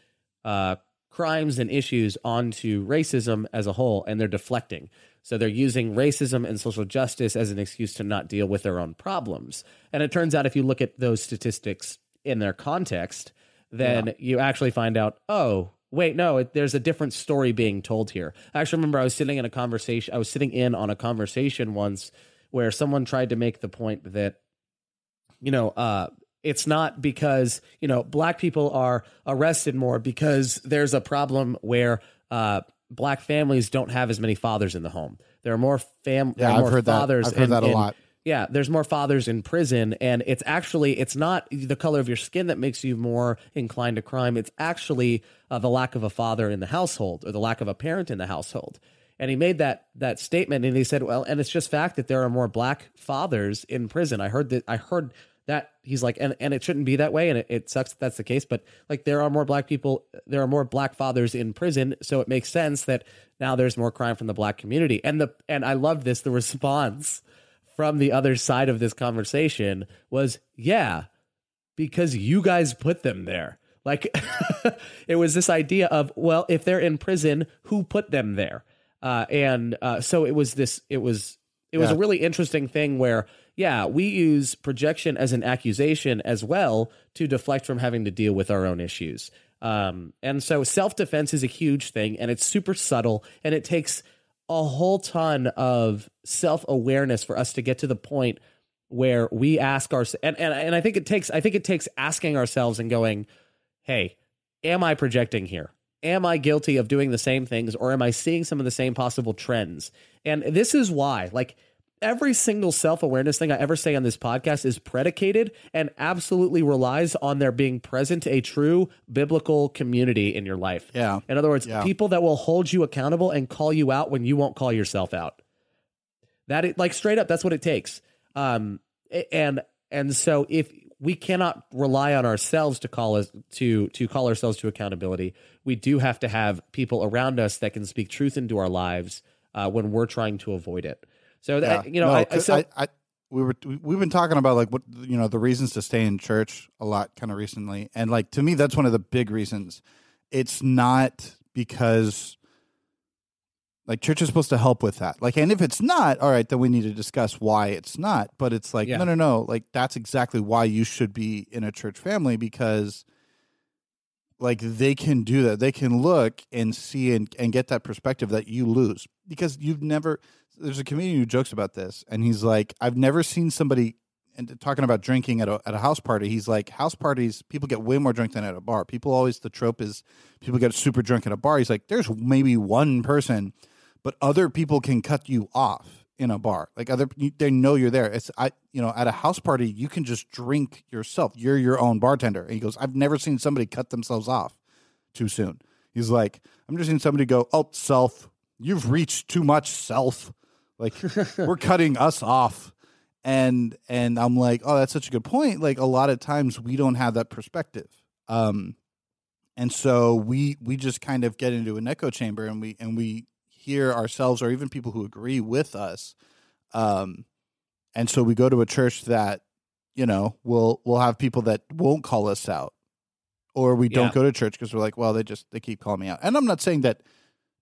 uh, crimes and issues onto racism as a whole, and they're deflecting. So they're using racism and social justice as an excuse to not deal with their own problems. And it turns out if you look at those statistics in their context, then yeah. you actually find out, oh, wait, no, it, there's a different story being told here. I actually remember I was sitting in a conversation, I was sitting in on a conversation once where someone tried to make the point that, you know, uh, it's not because, you know, black people are arrested more because there's a problem where uh, black families don't have as many fathers in the home. There are more families. Yeah, I've heard that. I've heard that a lot. Yeah, there's more fathers in prison, and it's actually, it's not the color of your skin that makes you more inclined to crime. It's actually uh, the lack of a father in the household, or the lack of a parent in the household. And he made that that statement, and he said, well, and it's just fact that there are more black fathers in prison. I heard that. I heard that he's like, and, and it shouldn't be that way, and it, it sucks that that's the case, but like there are more black people, there are more black fathers in prison, so it makes sense that now there's more crime from the black community. And the and I love this, the response from the other side of this conversation was, yeah, because you guys put them there. Like, it was this idea of, well, if they're in prison, who put them there? Uh, and uh, so it was this, it was, it was yeah. a really interesting thing where, yeah, we use projection as an accusation as well to deflect from having to deal with our own issues. Um, and so self-defense is a huge thing, and it's super subtle, and it takes a whole ton of self-awareness for us to get to the point where we ask ourselves, and, and, and I think it takes, I think it takes asking ourselves and going, hey, am I projecting here? Am I guilty of doing the same things, or am I seeing some of the same possible trends? And this is why, like, every single self-awareness thing I ever say on this podcast is predicated and absolutely relies on there being present a true biblical community in your life. Yeah. In other words, yeah. people that will hold you accountable and call you out when you won't call yourself out. That it, like, straight up, that's what it takes. Um, and and so if we cannot rely on ourselves to call us to to call ourselves to accountability, we do have to have people around us that can speak truth into our lives uh, when we're trying to avoid it. So that, yeah. you know, no, I, I, so, I, I we were we've been talking about, like, what, you know, the reasons to stay in church a lot kind of recently, and, like, to me that's one of the big reasons. It's not because, like, church is supposed to help with that. Like, and if it's not, all right, then we need to discuss why it's not. But it's like, yeah. no, no, no. Like, that's exactly why you should be in a church family, because, like, they can do that. They can look and see and, and get that perspective that you lose because you've never. There's a comedian who jokes about this, and he's like, I've never seen somebody, and talking about drinking at a at a house party, he's like, house parties, people get way more drunk than at a bar. People always, the trope is people get super drunk at a bar. He's like, there's maybe one person, but other people can cut you off in a bar. Like, other, they know you're there. It's, I, you know, at a house party, you can just drink yourself. You're your own bartender. And he goes, I've never seen somebody cut themselves off too soon. He's like, I'm just seeing somebody go, oh, self, you've reached too much self. Like, we're cutting us off. And, and I'm like, oh, that's such a good point. Like, a lot of times we don't have that perspective. Um, and so we, we just kind of get into an echo chamber, and we, and we, hear ourselves or even people who agree with us. Um, and so we go to a church that, you know, we'll, we'll have people that won't call us out, or we don't yeah. go to church because we're like, well, they just, they keep calling me out. And I'm not saying that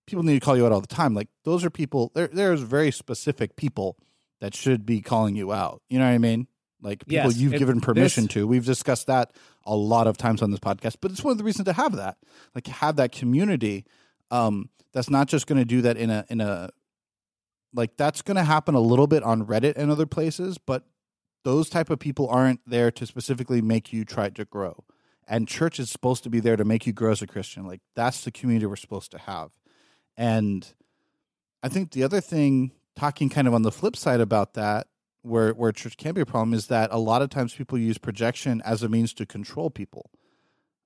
people need to call you out all the time. Like, those are people, there, there's very specific people that should be calling you out. You know what I mean? Like, people yes, you've it, given permission this... to. We've discussed that a lot of times on this podcast, but it's one of the reasons to have that, like, have that community. Um, that's not just going to do that in a, in a, like, that's going to happen a little bit on Reddit and other places, but those type of people aren't there to specifically make you try to grow. And church is supposed to be there to make you grow as a Christian. Like, that's the community we're supposed to have. And I think the other thing, talking kind of on the flip side about that, where, where church can be a problem, is that a lot of times people use projection as a means to control people,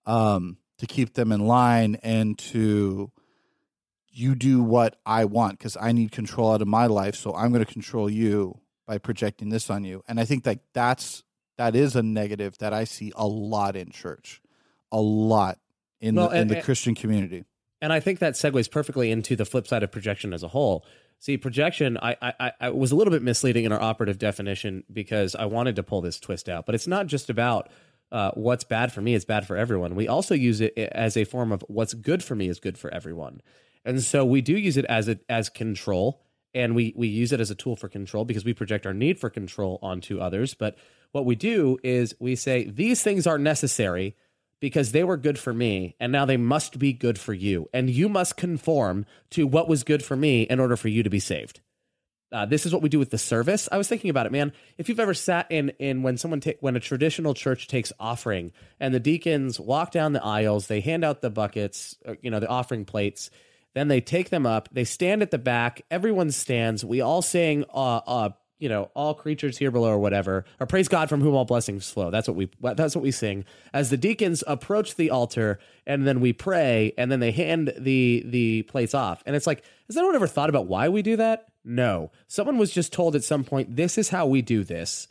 um, to keep them in line and to, you do what I want because I need control out of my life. So I'm going to control you by projecting this on you. And I think that that's, that is a negative that I see a lot in church, a lot in, well, the, and, in the and, Christian community. And I think that segues perfectly into the flip side of projection as a whole. See, projection, I, I, I was a little bit misleading in our operative definition because I wanted to pull this twist out, but it's not just about uh, what's bad for me is bad for everyone. We also use it as a form of what's good for me is good for everyone. And so we do use it as a, as control, and we, we use it as a tool for control because we project our need for control onto others. But what we do is we say, these things are necessary because they were good for me, and now they must be good for you. And you must conform to what was good for me in order for you to be saved. Uh, this is what we do with the service. I was thinking about it, man. If you've ever sat in in when someone ta- when a traditional church takes offering, and the deacons walk down the aisles, they hand out the buckets, or, you know, the offering plates. Then they take them up. They stand at the back. Everyone stands. We all sing, uh, uh, you know, all creatures here below or whatever, or praise God from whom all blessings flow. That's what we that's what we sing as the deacons approach the altar, and then we pray, and then they hand the the plates off. And it's like, has anyone ever thought about why we do that? No. Someone was just told at some point, this is how we do this.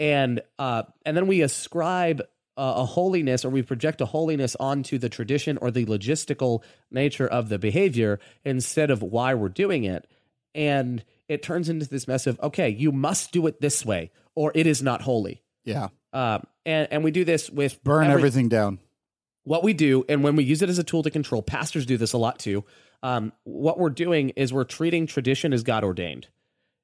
And uh, and then we ascribe a holiness, or we project a holiness onto the tradition or the logistical nature of the behavior instead of why we're doing it. And it turns into this mess of, okay, you must do it this way or it is not holy. Yeah. Uh, and, and we do this with burn every, everything down. What we do. And when we use it as a tool to control, pastors do this a lot too. um, what we're doing is we're treating tradition as God ordained.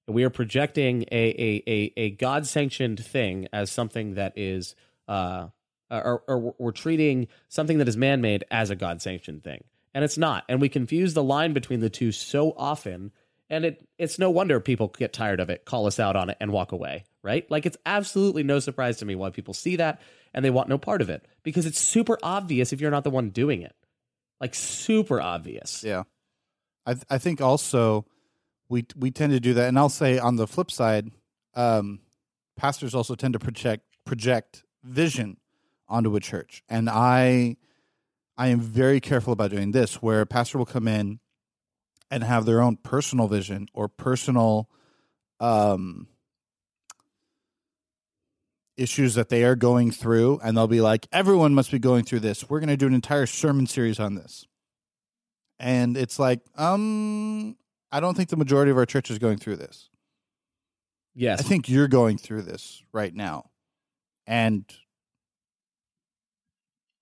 We are projecting a a a, a God sanctioned thing as something that is, uh, or, or we're treating something that is man made as a God sanctioned thing, and it's not. And we confuse the line between the two so often, and it it's no wonder people get tired of it, call us out on it, and walk away. Right? Like, it's absolutely no surprise to me why people see that and they want no part of it, because it's super obvious if you're not the one doing it. Like, super obvious. Yeah, I th- I think also. We we tend to do that, and I'll say on the flip side, um, pastors also tend to project project vision onto a church, and I I am very careful about doing this, where a pastor will come in and have their own personal vision or personal um, issues that they are going through, and they'll be like, everyone must be going through this. We're going to do an entire sermon series on this, and it's like, um. I don't think the majority of our church is going through this. Yes. I think you're going through this right now. And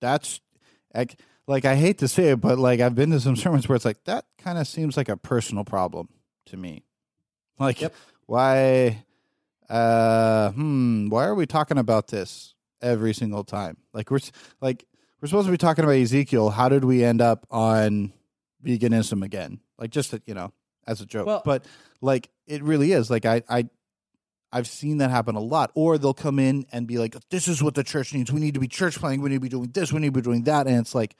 that's, like, like I hate to say it, but, like, I've been to some sermons where it's like, that kind of seems like a personal problem to me. Like, yep. why, uh, hmm, why are we talking about this every single time? Like, we're, like, we're supposed to be talking about Ezekiel. How did we end up on veganism again? Like, just, you know, as a joke, well, but like, it really is like, I, I, I've seen that happen a lot. Or they'll come in and be like, this is what the church needs. We need to be church planning. We need to be doing this. We need to be doing that. And it's like,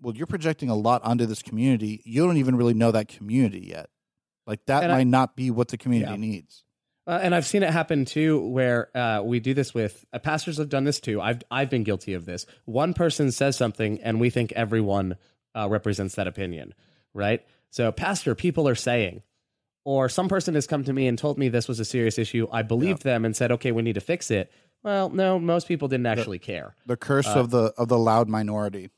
well, you're projecting a lot onto this community. You don't even really know that community yet. Like, that might I, not be what the community yeah. needs. Uh, and I've seen it happen too, where uh, we do this with uh, pastors have done this too. I've, I've been guilty of this. One person says something and we think everyone uh, represents that opinion. Right? So, pastor, people are saying, or some person has come to me and told me this was a serious issue. I believed yeah. them and said, okay, we need to fix it. Well, no, most people didn't actually the, care. The curse uh, of the of the loud minority.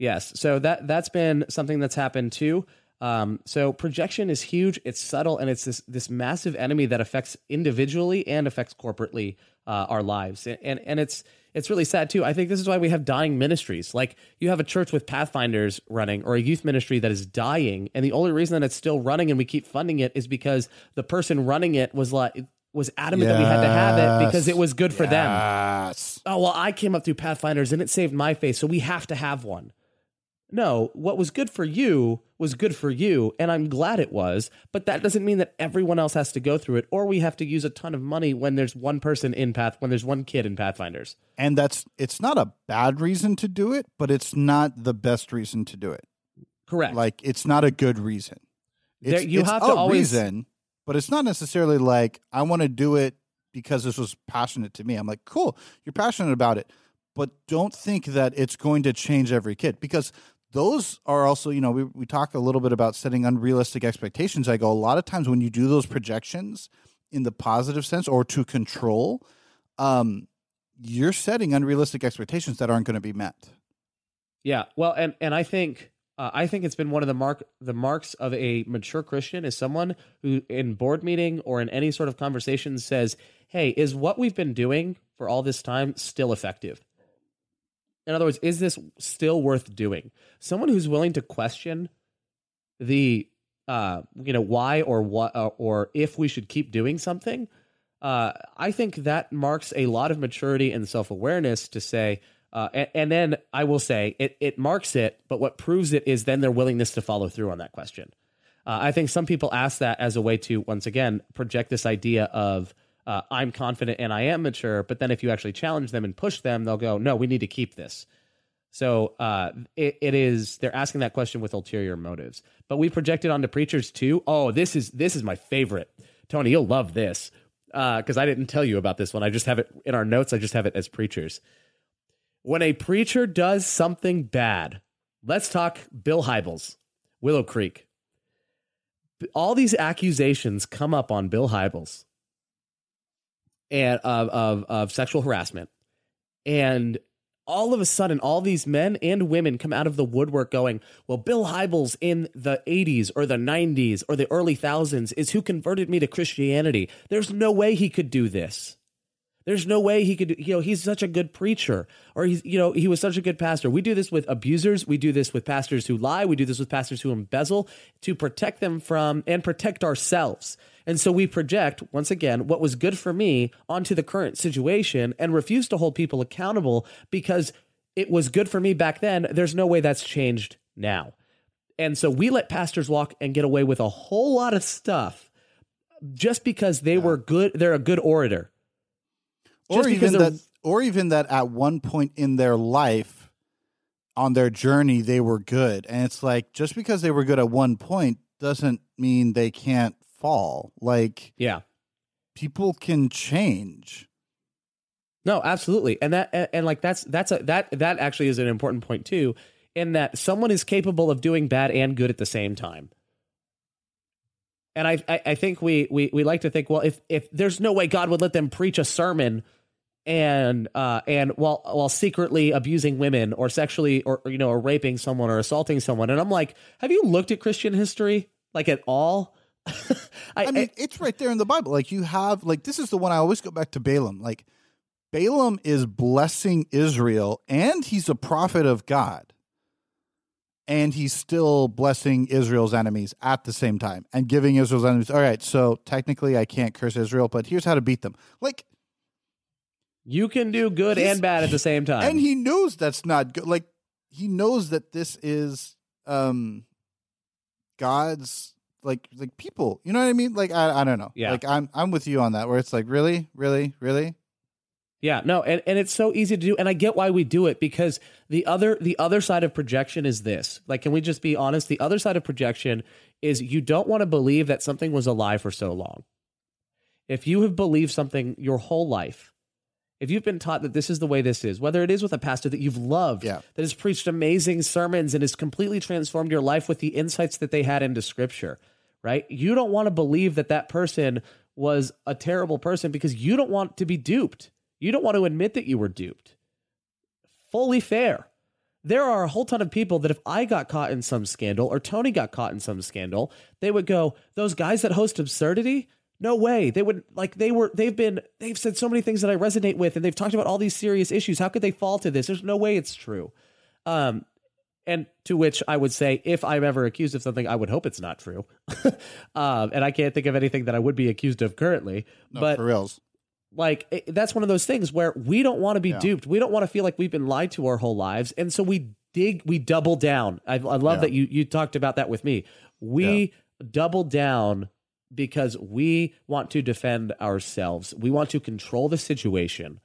Yes. So that that's been something that's happened too. Um, so projection is huge. It's subtle, and it's this this massive enemy that affects individually and affects corporately uh, our lives. And, and and it's it's really sad too. I think this is why we have dying ministries. Like, you have a church with Pathfinders running, or a youth ministry that is dying, and the only reason that it's still running and we keep funding it is because the person running it was like was adamant yes. that we had to have it because it was good for yes. them. Oh well, I came up through Pathfinders and it saved my face, so we have to have one. No, what was good for you was good for you, and I'm glad it was, but that doesn't mean that everyone else has to go through it, or we have to use a ton of money when there's one person in Path, when there's one kid in Pathfinders. And that's, it's not a bad reason to do it, but it's not the best reason to do it. Correct. Like, it's not a good reason. It's, there, you it's have to a always... reason, but it's not necessarily like, I want to do it because this was passionate to me. I'm like, cool, you're passionate about it, but don't think that it's going to change every kid, because those are also, you know, we, we talk a little bit about setting unrealistic expectations. I go, a lot of times when you do those projections in the positive sense or to control, um, you're setting unrealistic expectations that aren't going to be met. Yeah. Well, and, and I think, uh, I think it's been one of the mark, the marks of a mature Christian is someone who in board meeting or in any sort of conversation says, hey, is what we've been doing for all this time still effective? In other words, is this still worth doing? Someone who's willing to question the, uh, you know, why or what uh, or if we should keep doing something, uh, I think that marks a lot of maturity and self-awareness to say, uh, and, and then I will say it, it marks it, but what proves it is then their willingness to follow through on that question. Uh, I think some people ask that as a way to, once again, project this idea of, Uh, I'm confident and I am mature, but then if you actually challenge them and push them, they'll go, no, we need to keep this. So uh, it, it is, they're asking that question with ulterior motives. But we project it onto preachers too. Oh, this is this is my favorite. Tony, you'll love this because uh, I didn't tell you about this one. I just have it in our notes. I just have it as preachers. When a preacher does something bad, let's talk Bill Hybels, Willow Creek. All these accusations come up on Bill Hybels. And of, of of sexual harassment, and all of a sudden, all these men and women come out of the woodwork going, "Well, Bill Hybels in the eighties or the nineties or the early thousands is who converted me to Christianity. There's no way he could do this. There's no way he could, you know, he's such a good preacher, or he's, you know, he was such a good pastor. We do this with abusers. We do this with pastors who lie. We do this with pastors who embezzle to protect them from and protect ourselves. And so we project, once again, what was good for me onto the current situation and refuse to hold people accountable because it was good for me back then. There's no way that's changed now. And so we let pastors walk and get away with a whole lot of stuff just because they yeah. were good. They're a good orator. Just or even that, or even that at one point in their life, on their journey, they were good. And it's like, just because they were good at one point doesn't mean they can't fall. Like, yeah, people can change. No, absolutely. And that, and, and like, that's, that's a, that, that actually is an important point too, in that someone is capable of doing bad and good at the same time. And I, I, I think we, we, we like to think, well, if, if there's no way God would let them preach a sermon and uh, and while while secretly abusing women or sexually or, you know, or raping someone or assaulting someone. And I'm like, have you looked at Christian history like at all? I, I mean, I, it's right there in the Bible. Like you have like this is the one I always go back to Balaam. Like Balaam is blessing Israel and he's a prophet of God. And he's still blessing Israel's enemies at the same time and giving Israel's enemies. All right, so technically I can't curse Israel, but here's how to beat them. Like, you can do good and bad at the same time. And he knows that's not good. Like, he knows that this is um, God's like like people. You know what I mean? Like, I I don't know. Yeah. Like I'm I'm with you on that. Where it's like, really, really, really. Yeah, no, and, and it's so easy to do, and I get why we do it, because the other the other side of projection is this. Like, can we just be honest? The other side of projection is you don't want to believe that something was a lie for so long. If you have believed something your whole life, if you've been taught that this is the way this is, whether it is with a pastor that you've loved, yeah. that has preached amazing sermons and has completely transformed your life with the insights that they had into Scripture, right? You don't want to believe that that person was a terrible person because you don't want to be duped. You don't want to admit that you were duped. Fully fair. There are a whole ton of people that if I got caught in some scandal or Tony got caught in some scandal, they would go, those guys that host Absurdity? No way. They would like they were they've been they've said so many things that I resonate with, and they've talked about all these serious issues. How could they fall to this? There's no way it's true. Um, and to which I would say, if I'm ever accused of something, I would hope it's not true. um, and I can't think of anything that I would be accused of currently. No, but for reals. Like, it, that's one of those things where we don't want to be yeah. duped. We don't want to feel like we've been lied to our whole lives. And so we dig, we double down. I, I love yeah. that you you talked about that with me. We yeah. double down because we want to defend ourselves. We want to control the situation.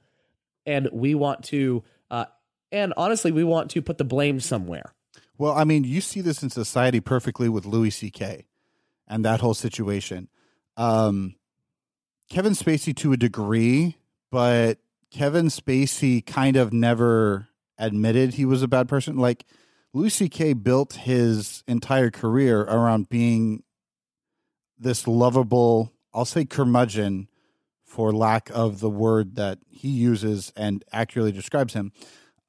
And we want to, uh, and honestly, we want to put the blame somewhere. Well, I mean, you see this in society perfectly with Louis C K and that whole situation. Um Kevin Spacey to a degree, but Kevin Spacey kind of never admitted he was a bad person. Like Louis C K built his entire career around being this lovable, I'll say curmudgeon for lack of the word that he uses and accurately describes him.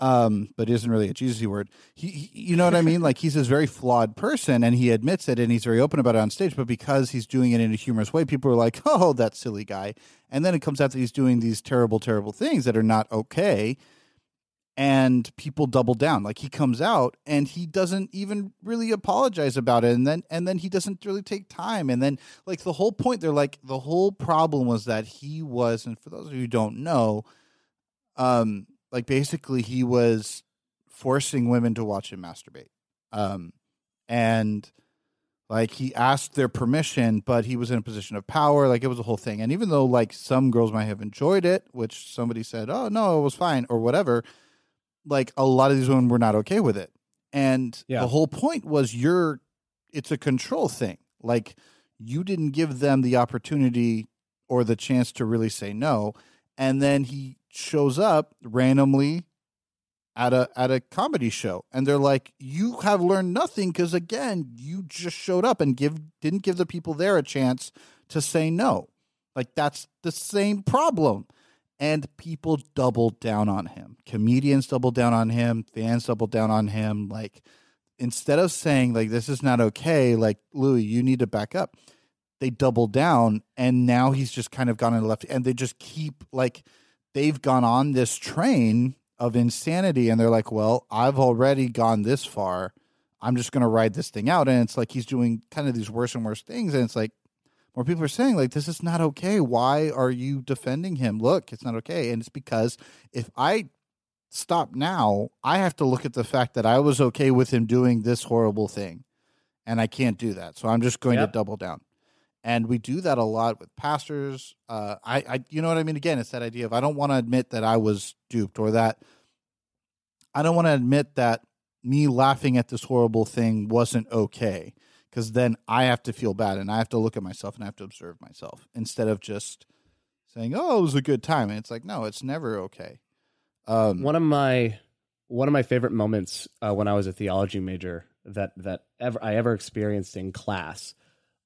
Um, but isn't really a Jesus-y word. He, he, you know what I mean? Like he's this very flawed person and he admits it and he's very open about it on stage, but because he's doing it in a humorous way, people are like, oh, that silly guy. And then it comes out that he's doing these terrible, terrible things that are not okay. And people double down. Like he comes out and he doesn't even really apologize about it. And then, and then he doesn't really take time. And then like the whole point, they're like, the whole problem was that he was, and for those of you who don't know, um, like basically he was forcing women to watch him masturbate. Um, and like he asked their permission, but he was in a position of power. Like it was a whole thing. And even though like some girls might have enjoyed it, which somebody said, oh no, it was fine or whatever. Like a lot of these women were not okay with it. And yeah. the whole point was you're, it's a control thing. Like you didn't give them the opportunity or the chance to really say no. And then he shows up randomly at a at a comedy show and they're like, you have learned nothing because again you just showed up and give didn't give the people there a chance to say no. Like that's the same problem. And people doubled down on him. Comedians doubled down on him, fans doubled down on him. Like instead of saying like this is not okay, like Louis, you need to back up. They double down and now he's just kind of gone and left and they just keep like they've gone on this train of insanity and they're like, well, I've already gone this far. I'm just going to ride this thing out. And it's like he's doing kind of these worse and worse things. And it's like more people are saying, like, this is not okay. Why are you defending him? Look, it's not okay. And it's because if I stop now, I have to look at the fact that I was okay with him doing this horrible thing. And I can't do that. So I'm just going yep. to double down. And we do that a lot with pastors. Uh, I, I, you know what I mean? Again, it's that idea of I don't want to admit that I was duped or that I don't want to admit that me laughing at this horrible thing wasn't okay, because then I have to feel bad and I have to look at myself and I have to observe myself instead of just saying, oh, it was a good time. And it's like, no, it's never okay. Um, one of my one of my favorite moments uh, when I was a theology major that that ever I ever experienced in class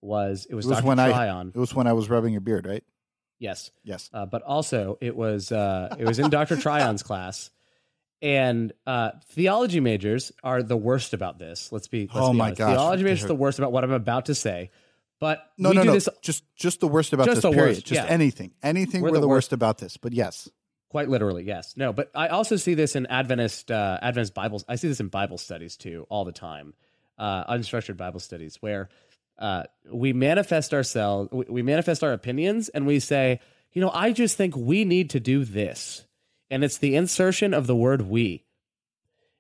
was it was, it was when I it was when I was rubbing your beard, right? Yes, yes. Uh, but also it was uh, it was in Doctor Tryon's class, and uh, theology majors are the worst about this. Let's be let's oh be my gosh, theology majors are the worst about what I'm about to say. But no, we no, do no, this, just just the worst about just this. Period. Worst, just yeah. anything, anything. We're, we're the, the worst. worst about this. But yes, quite literally, yes. No, but I also see this in Adventist uh, Adventist Bibles. I see this in Bible studies too, all the time, uh, unstructured Bible studies where. Uh, we manifest ourselves, we, we manifest our opinions, and we say, you know, I just think we need to do this. And it's the insertion of the word we.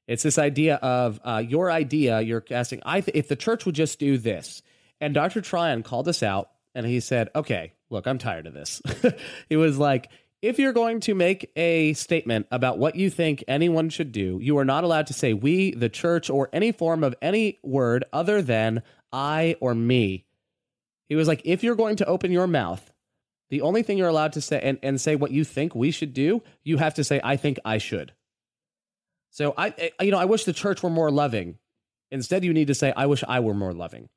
It's this idea of uh, your idea, you're casting, I th- if the church would just do this. And Doctor Tryon called us out, and he said, okay, look, I'm tired of this. It was like, if you're going to make a statement about what you think anyone should do, you are not allowed to say we, the church, or any form of any word other than I or me. He was like, if you're going to open your mouth, the only thing you're allowed to say and, and say what you think we should do, you have to say, I think I should. So I, I, you know, I wish the church were more loving. Instead, you need to say, I wish I were more loving.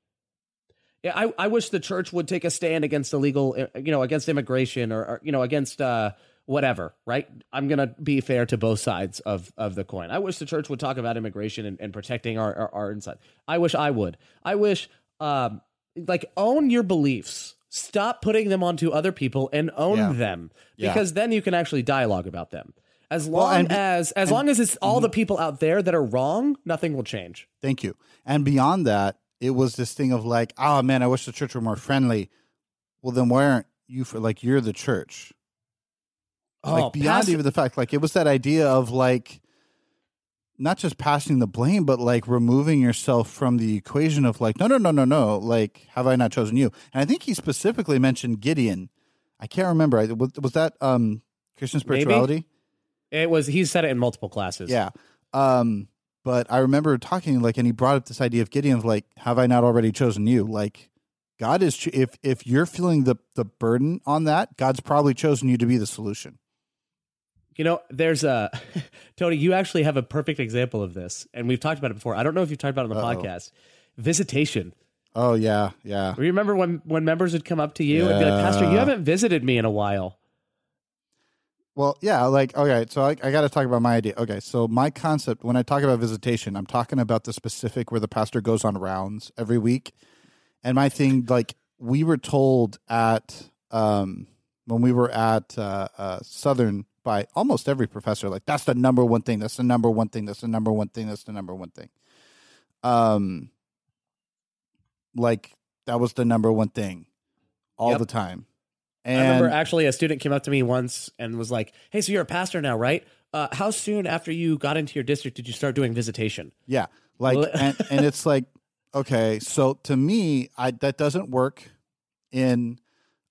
Yeah, I, I wish the church would take a stand against illegal, you know, against immigration or, or you know, against uh, whatever, right? I'm going to be fair to both sides of, of the coin. I wish the church would talk about immigration and, and protecting our, our, our inside. I wish I would. I wish, um, like, own your beliefs. Stop putting them onto other people and own yeah. them because yeah. then you can actually dialogue about them. As long well, and, as as and, long as it's all mm-hmm. the people out there that are wrong, nothing will change. Thank you. And beyond that, it was this thing of like, oh, man, I wish the church were more friendly. Well, then why aren't you for like you're the church? Like oh, beyond even the fact, like it was that idea of like not just passing the blame, but like removing yourself from the equation of like, no, no, no, no, no. Like, have I not chosen you? And I think he specifically mentioned Gideon. I can't remember. Was, was that um, Christian spirituality? Maybe. It was. He said it in multiple classes. Yeah. Um, but I remember talking like, and he brought up this idea of Gideon of like, have I not already chosen you? Like. God is cho- if if you're feeling the, the burden on that, God's probably chosen you to be the solution. You know, there's a Tony, you actually have a perfect example of this, and we've talked about it before. I don't know if you've talked about it on the Uh-oh. podcast. Visitation. Oh yeah, yeah. You remember when when members would come up to you yeah. and be like, "Pastor, you haven't visited me in a while." Well, yeah, like okay, so I, I got to talk about my idea. Okay, so my concept when I talk about visitation, I'm talking about the specific where the pastor goes on rounds every week. And my thing, like, we were told at, um, when we were at uh, uh, Southern by almost every professor, like, that's the number one thing, that's the number one thing, that's the number one thing, that's the number one thing. Um, like, that was the number one thing all yep. the time. And I remember, actually, a student came up to me once and was like, hey, so you're a pastor now, right? Uh, how soon after you got into your district did you start doing visitation? Yeah, like, and, and it's like, okay, so to me, I, that doesn't work in,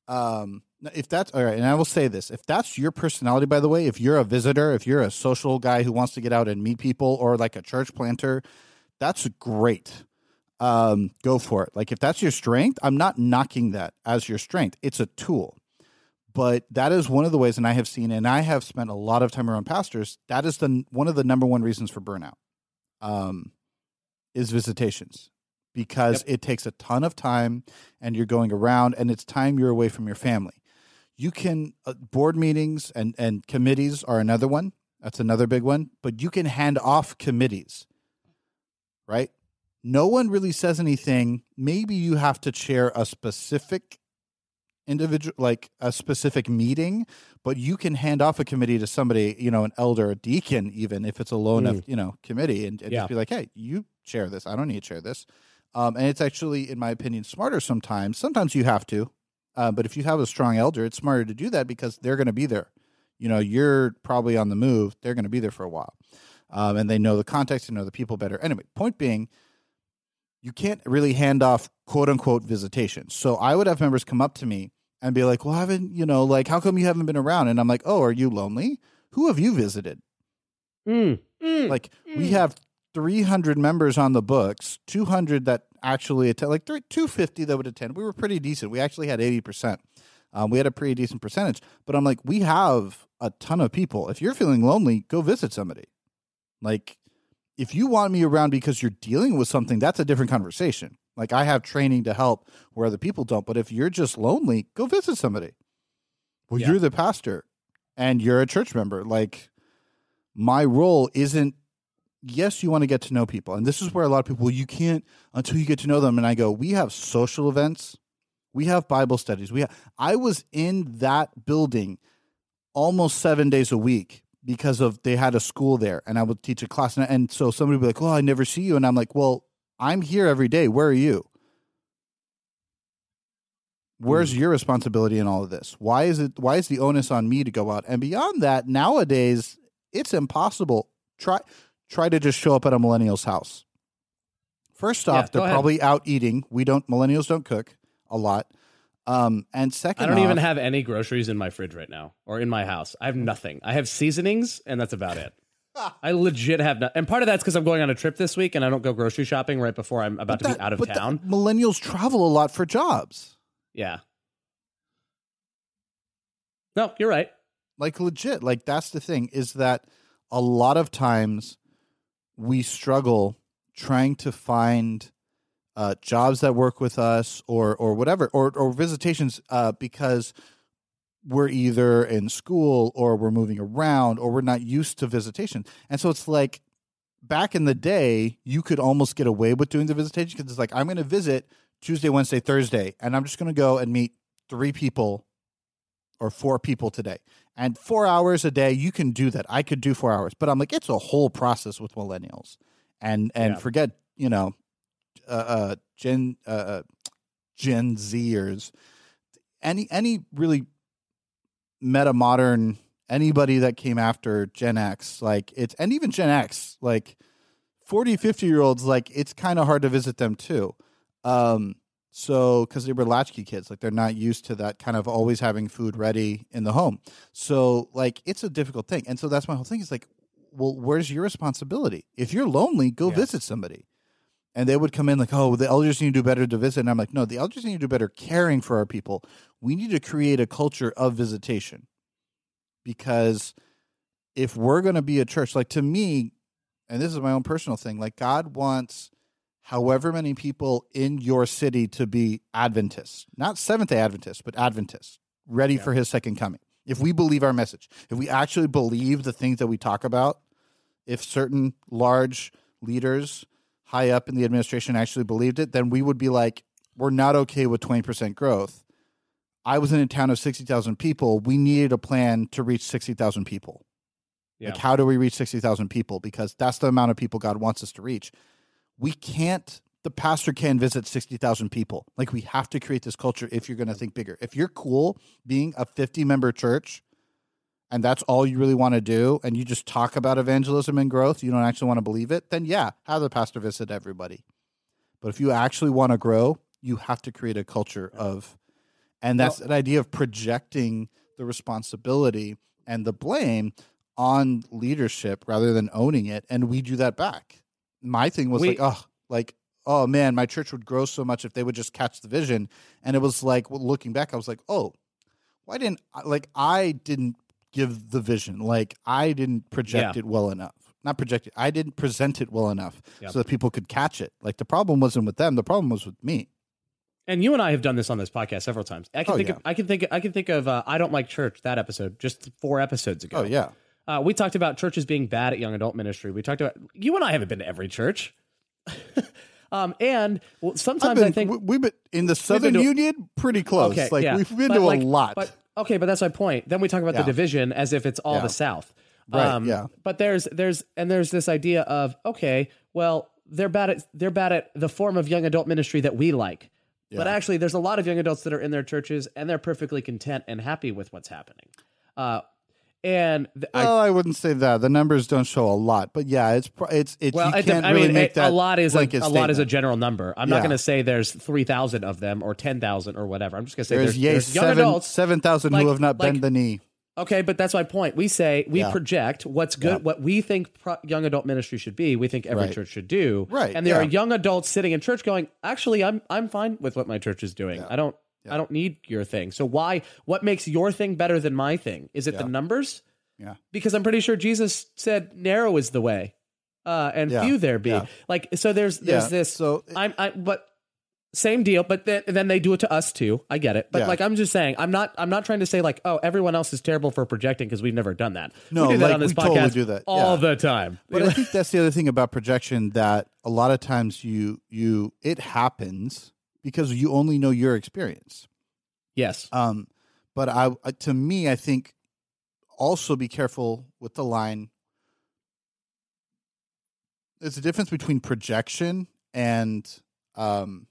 um, if that's, all right, and I will say this, if that's your personality, by the way, if you're a visitor, if you're a social guy who wants to get out and meet people or like a church planter, that's great. Um, go for it. Like if that's your strength, I'm not knocking that as your strength. It's a tool. But that is one of the ways, and I have seen, and I have spent a lot of time around pastors, that is the one of the number one reasons for burnout um, is visitations. Because yep. it takes a ton of time and you're going around and it's time you're away from your family. You can uh, board meetings and, and committees are another one. That's another big one. But you can hand off committees, right? No one really says anything. Maybe you have to chair a specific individual, like a specific meeting, but you can hand off a committee to somebody, you know, an elder, a deacon, even if it's a low mm. enough, you know, committee, and, and yeah. just be like, hey, you chair this. I don't need to chair this. Um, and it's actually, in my opinion, smarter sometimes. Sometimes you have to, uh, but if you have a strong elder, it's smarter to do that because they're going to be there. You know, you're probably on the move. They're going to be there for a while. Um, and they know the context and know the people better. Anyway, point being, you can't really hand off quote-unquote visitation. So I would have members come up to me and be like, well, I haven't, you know, like, how come you haven't been around? And I'm like, oh, are you lonely? Who have you visited? Mm, mm, like, mm. we have three hundred members on the books, two hundred that actually attend, like two hundred fifty that would attend. We were pretty decent. We actually had eighty percent. Um, we had a pretty decent percentage. But I'm like, we have a ton of people. If you're feeling lonely, go visit somebody. Like, if you want me around because you're dealing with something, that's a different conversation. Like, I have training to help where other people don't. But if you're just lonely, go visit somebody. Well, yeah. you're the pastor and you're a church member. Like, my role isn't, yes, you want to get to know people. And this is where a lot of people, well, you can't until you get to know them. And I go, we have social events. We have Bible studies. We have, I was in that building almost seven days a week. Because of they had a school there, and I would teach a class, and, and so somebody would be like, "Well, I never see you," and I'm like, "Well, I'm here every day. Where are you? Where's your responsibility in all of this? Why is it? Why is the onus on me to go out?" And beyond that, nowadays it's impossible. Try try to just show up at a millennial's house. First off, yeah, they're ahead. probably out eating. We don't millennials don't cook a lot, um and second, I don't off, even have any groceries in my fridge right now or in my house. I have nothing. I have seasonings, and that's about it. I legit have nothing. And part of that's because I'm going on a trip this week, and I don't go grocery shopping right before I'm about that, to be out of but town. Millennials travel a lot for jobs. Yeah. No, you're right. Like, legit. Like, that's the thing, is that a lot of times we struggle trying to find Uh, jobs that work with us, or or whatever, or or visitations, uh, because we're either in school or we're moving around or we're not used to visitation. And so it's like, back in the day, you could almost get away with doing the visitation because it's like, I'm going to visit Tuesday, Wednesday, Thursday, and I'm just going to go and meet three people or four people today. And four hours a day, you can do that. I could do four hours. But I'm like, it's a whole process with millennials. And, and yeah. forget, you know, Uh, uh, Gen uh, Gen Zers, any any really meta modern, anybody that came after Gen X, like it's, and even Gen X, like forty, fifty year olds, like it's kind of hard to visit them too. Um, so because they were latchkey kids, like they're not used to that kind of always having food ready in the home. So like it's a difficult thing, and so that's my whole thing is like, well, where's your responsibility? If you're lonely, go yes. visit somebody. And they would come in like, oh, the elders need to do better to visit. And I'm like, no, the elders need to do better caring for our people. We need to create a culture of visitation. Because if we're going to be a church, like to me, and this is my own personal thing, like God wants however many people in your city to be Adventists. Not Seventh-day Adventists, but Adventists, ready yeah. for his second coming. If we believe our message, if we actually believe the things that we talk about, if certain large leaders high up in the administration actually believed it, then we would be like, we're not okay with twenty percent growth. I was in a town of sixty thousand people. We needed a plan to reach sixty thousand people. Yeah. Like, how do we reach sixty thousand people? Because that's the amount of people God wants us to reach. We can't, the pastor can't visit sixty thousand people. Like, we have to create this culture if you're going to think bigger. If you're cool being a fifty-member church and that's all you really want to do, and you just talk about evangelism and growth, you don't actually want to believe it, then yeah, have the pastor visit everybody. But if you actually want to grow, you have to create a culture of, and that's well, an idea of projecting the responsibility and the blame on leadership rather than owning it, and we do that back. My thing was we, like, oh, like, oh man, my church would grow so much if they would just catch the vision. And it was like, well, looking back, I was like, oh, why didn't, like, I didn't give the vision. Like, I didn't project yeah. it well enough. Not project it. I didn't present it well enough yep. so that people could catch it. Like, the problem wasn't with them. The problem was with me. And you and I have done this on this podcast several times. I can oh, think yeah. of, I can think, I can think of, uh, I Don't Like Church, that episode, just four episodes ago. Oh, yeah. Uh, we talked about churches being bad at young adult ministry. We talked about, you and I haven't been to every church. Um, and well, sometimes been, I think we've been in the Southern Union to, pretty close. Okay, like yeah. we've been but to like, a lot. But, okay, but that's my point. Then we talk about yeah. the division as if it's all yeah. the South. Right. Um, yeah. But there's there's and there's this idea of okay, well they're bad at they're bad at the form of young adult ministry that we like. Yeah. But actually, there's a lot of young adults that are in their churches and they're perfectly content and happy with what's happening. Uh, and th- well, I, I wouldn't say that the numbers don't show a lot, but yeah, it's it's it's. Well, you it, can't I really mean, make it, that a lot is a, a lot is a general number. I'm yeah. not going to say there's three thousand of them or ten thousand or whatever. I'm just going to say there's, there's, yes, there's young seven, adults, seven thousand like, who have not like, bent the knee. Okay, but that's my point. We say we yeah. project what's good, yeah. what we think pro- young adult ministry should be. We think every right. church should do, right? And there yeah. are young adults sitting in church going, "Actually, I'm I'm fine with what my church is doing. Yeah. I don't yeah. I don't need your thing. So why? What makes your thing better than my thing? Is it yeah. the numbers? Yeah, because I'm pretty sure Jesus said narrow is the way, uh, and yeah. few there be. Yeah. Like so, there's there's yeah. this. So it, I'm I but. Same deal, but then, then they do it to us too. I get it, but yeah. like I'm just saying, I'm not. I'm not trying to say like, oh, everyone else is terrible for projecting because we've never done that. No, we do that like, on this we podcast totally do that all yeah. the time. But I think that's the other thing about projection that a lot of times you you it happens because you only know your experience. Yes. Um. But I, to me, I think also be careful with the line. There's a difference between projection and um.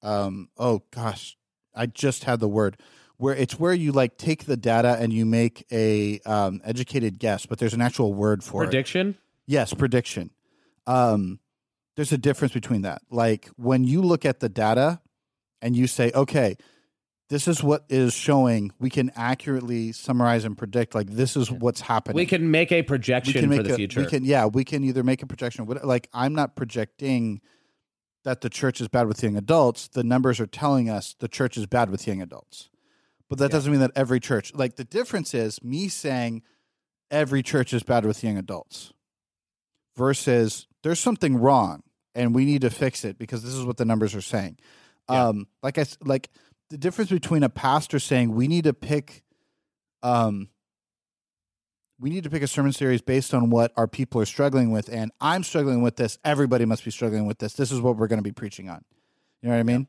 Um, oh gosh, I just had the word where it's where you like take the data and you make a, um, educated guess, but there's an actual word for prediction? It. Prediction? Yes. Prediction. Um, there's a difference between that. Like when you look at the data and you say, okay, this is what is showing, we can accurately summarize and predict like, this is what's happening. We can make a projection make for the a, future. We can, yeah, we can either make a projection. Like I'm not projecting that the church is bad with young adults, the numbers are telling us the church is bad with young adults. But that yeah. doesn't mean that every church, like the difference is me saying every church is bad with young adults versus there's something wrong and we need to fix it because this is what the numbers are saying. Yeah. Um, like I, like the difference between a pastor saying we need to pick, um, we need to pick a sermon series based on what our people are struggling with, and I'm struggling with this. Everybody must be struggling with this. This is what we're going to be preaching on. You know what I mean?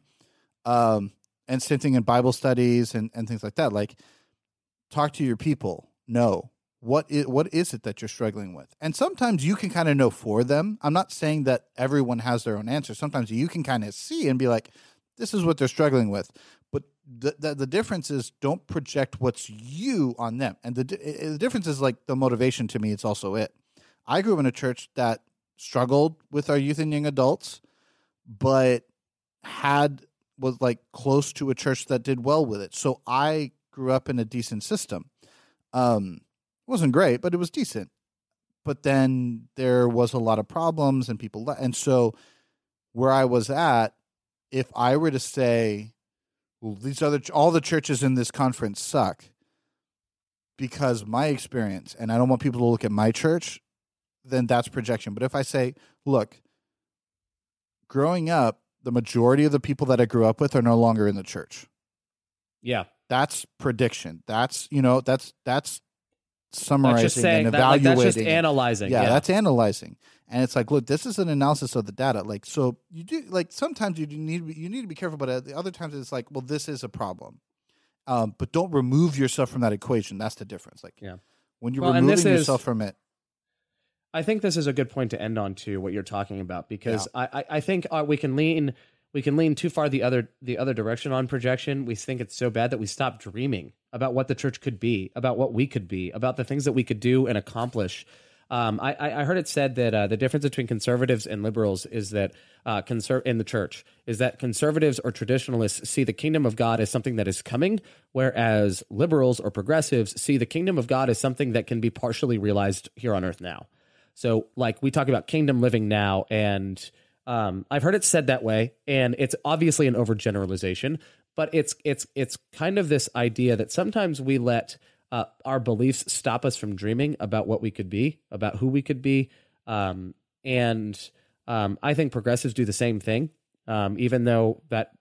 Yeah. Um, and same thing in Bible studies and, and things like that. Like, talk to your people. Know what is, what is it that you're struggling with? And sometimes you can kind of know for them. I'm not saying that everyone has their own answer. Sometimes you can kind of see and be like, this is what they're struggling with. But the, the the difference is don't project what's you on them. And the, the difference is like the motivation to me, it's also it. I grew up in a church that struggled with our youth and young adults, but had was like close to a church that did well with it. So I grew up in a decent system. Um, it wasn't great, but it was decent. But then there was a lot of problems and people. And so where I was at, if I were to say, well, these other all the churches in this conference suck because my experience, and I don't want people to look at my church, then that's projection. But if I say, look, growing up, the majority of the people that I grew up with are no longer in the church. Yeah. That's prediction. That's, you know, that's that's summarizing that's and evaluating. That, like, that's just analyzing. Yeah, yeah, that's analyzing. And it's like, look, this is an analysis of the data. Like, so you do like sometimes you do need you need to be careful, but at the other times it's like, well, this is a problem. Um, but don't remove yourself from that equation. That's the difference. Like, yeah, when you're well, removing yourself is, from it, I think this is a good point to end on to what you're talking about because yeah. I, I I think uh, we can lean we can lean too far the other the other direction on projection. We think it's so bad that we stop dreaming about what the church could be, about what we could be, about the things that we could do and accomplish. Um, I, I heard it said that uh, the difference between conservatives and liberals is that uh, conser- in the church is that conservatives or traditionalists see the kingdom of God as something that is coming, whereas liberals or progressives see the kingdom of God as something that can be partially realized here on earth now. So like we talk about kingdom living now, and um, I've heard it said that way, and it's obviously an overgeneralization, but it's it's it's kind of this idea that sometimes we let Uh, our beliefs stop us from dreaming about what we could be, about who we could be. Um, and um, I think progressives do the same thing, um, even though that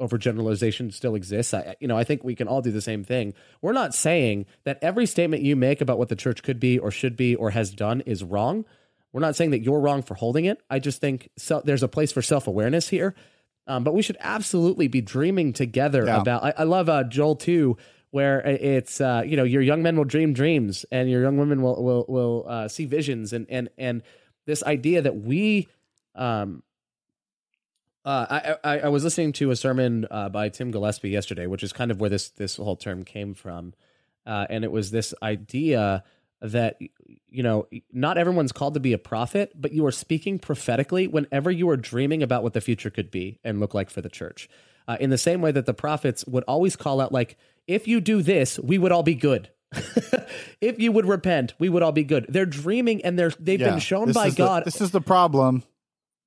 overgeneralization still exists. I, you know, I think we can all do the same thing. We're not saying that every statement you make about what the church could be or should be or has done is wrong. We're not saying that you're wrong for holding it. I just think so, there's a place for self-awareness here. Um, but we should absolutely be dreaming together yeah. about... I, I love uh, Joel two, where it's, uh, you know, your young men will dream dreams and your young women will will will uh, see visions. And and and this idea that we... Um, uh, I, I, I was listening to a sermon uh, by Tim Gillespie yesterday, which is kind of where this, this whole term came from. Uh, and it was this idea that, you know, not everyone's called to be a prophet, but you are speaking prophetically whenever you are dreaming about what the future could be and look like for the church. Uh, in the same way that the prophets would always call out, like, if you do this, we would all be good. If you would repent, we would all be good. They're dreaming, and they're, they've yeah, been shown by God. The, this is the problem.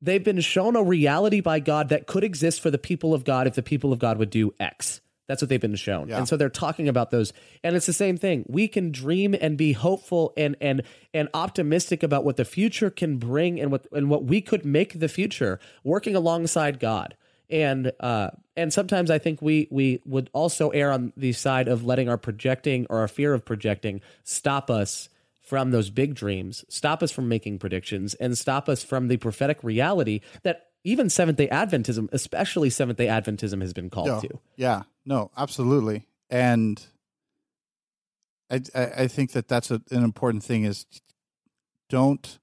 They've been shown a reality by God that could exist for the people of God if the people of God would do X. That's what they've been shown. Yeah. And so they're talking about those. And it's the same thing. We can dream and be hopeful and and and optimistic about what the future can bring and what and what we could make the future, working alongside God. And uh, and sometimes I think we we would also err on the side of letting our projecting or our fear of projecting stop us from those big dreams, stop us from making predictions, and stop us from the prophetic reality that even Seventh-day Adventism, especially Seventh-day Adventism, has been called yeah. to. Yeah. No, absolutely. And I, I, I think that that's a, an important thing is don't,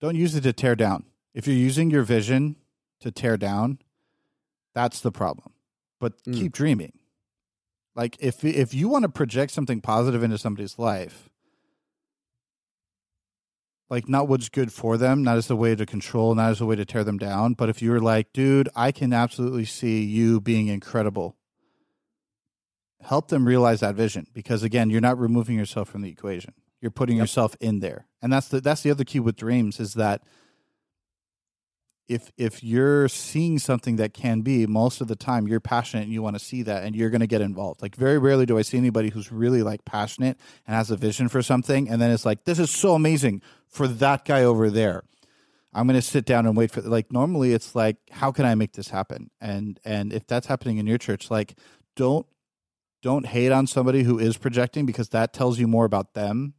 don't use it to tear down. If you're using your vision to tear down, that's the problem. But mm. keep dreaming. Like if, if you want to project something positive into somebody's life, like not what's good for them, not as a way to control, not as a way to tear them down. But if you're like, dude, I can absolutely see you being incredible. Help them realize that vision. Because again, you're not removing yourself from the equation. You're putting yep. yourself in there. And that's the, that's the other key with dreams is that if, if you're seeing something that can be, most of the time you're passionate and you want to see that and you're going to get involved. Like very rarely do I see anybody who's really like passionate and has a vision for something. And then it's like, this is so amazing for that guy over there. I'm going to sit down and wait for like, normally it's like, how can I make this happen? And, and if that's happening in your church, like don't, don't hate on somebody who is projecting because that tells you more about them.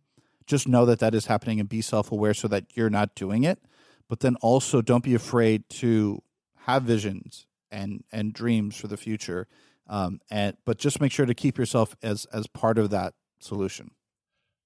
Just know that that is happening and be self-aware so that you're not doing it. But then also don't be afraid to have visions and, and dreams for the future. Um, and but just make sure to keep yourself as as part of that solution.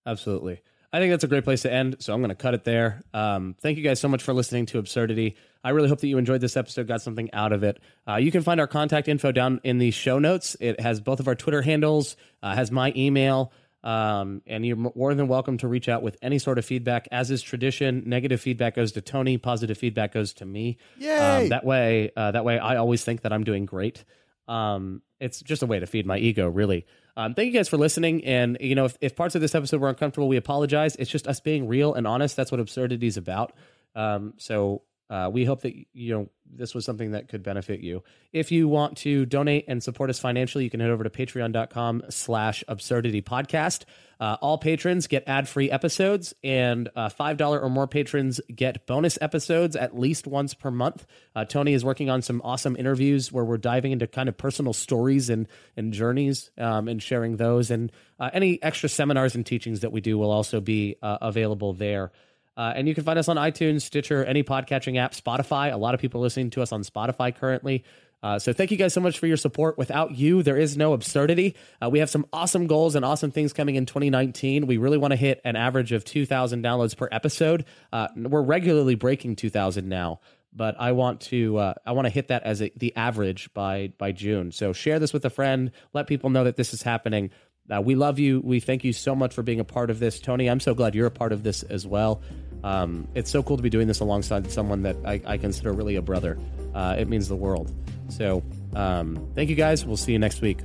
Absolutely. I think that's a great place to end, so I'm going to cut it there. Um, thank you guys so much for listening to Absurdity. I really hope that you enjoyed this episode, got something out of it. Uh, you can find our contact info down in the show notes. It has both of our Twitter handles, uh, has my email, Um, and you're more than welcome to reach out with any sort of feedback. As is tradition, negative feedback goes to Tony, positive feedback goes to me. Yay! Um, that way, uh, that way I always think that I'm doing great. Um, it's just a way to feed my ego, really. Um, thank you guys for listening. And you know, if, if parts of this episode were uncomfortable, we apologize. It's just us being real and honest. That's what absurdity is about. Um, so, Uh, we hope that, you know, this was something that could benefit you. If you want to donate and support us financially, you can head over to patreon.com slash absurdity podcast. Uh, all patrons get ad-free episodes, and uh, five dollars or more patrons get bonus episodes at least once per month. Uh, Tony is working on some awesome interviews where we're diving into kind of personal stories and, and journeys um, and sharing those. And uh, any extra seminars and teachings that we do will also be uh, available there. Uh, and you can find us on iTunes, Stitcher, any podcatching app, Spotify. A lot of people are listening to us on Spotify currently. Uh, so thank you guys so much for your support. Without you, there is no absurdity. Uh, we have some awesome goals and awesome things coming in twenty nineteen. We really want to hit an average of two thousand downloads per episode. Uh, we're regularly breaking two thousand now, but I want to uh, I want to hit that as a, the average by by June. So share this with a friend. Let people know that this is happening. Uh, we love you. We thank you so much for being a part of this. Tony, I'm so glad you're a part of this as well. Um, it's so cool to be doing this alongside someone that I, I consider really a brother. Uh, it means the world. So um, thank you guys. We'll see you next week.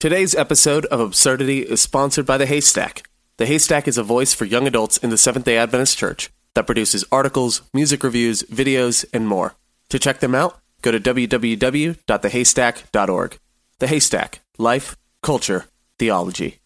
Today's episode of Absurdity is sponsored by The Haystack. The Haystack is a voice for young adults in the Seventh-day Adventist Church that produces articles, music reviews, videos, and more. To check them out, go to w w w dot the haystack dot org. The Haystack. Life, culture, theology.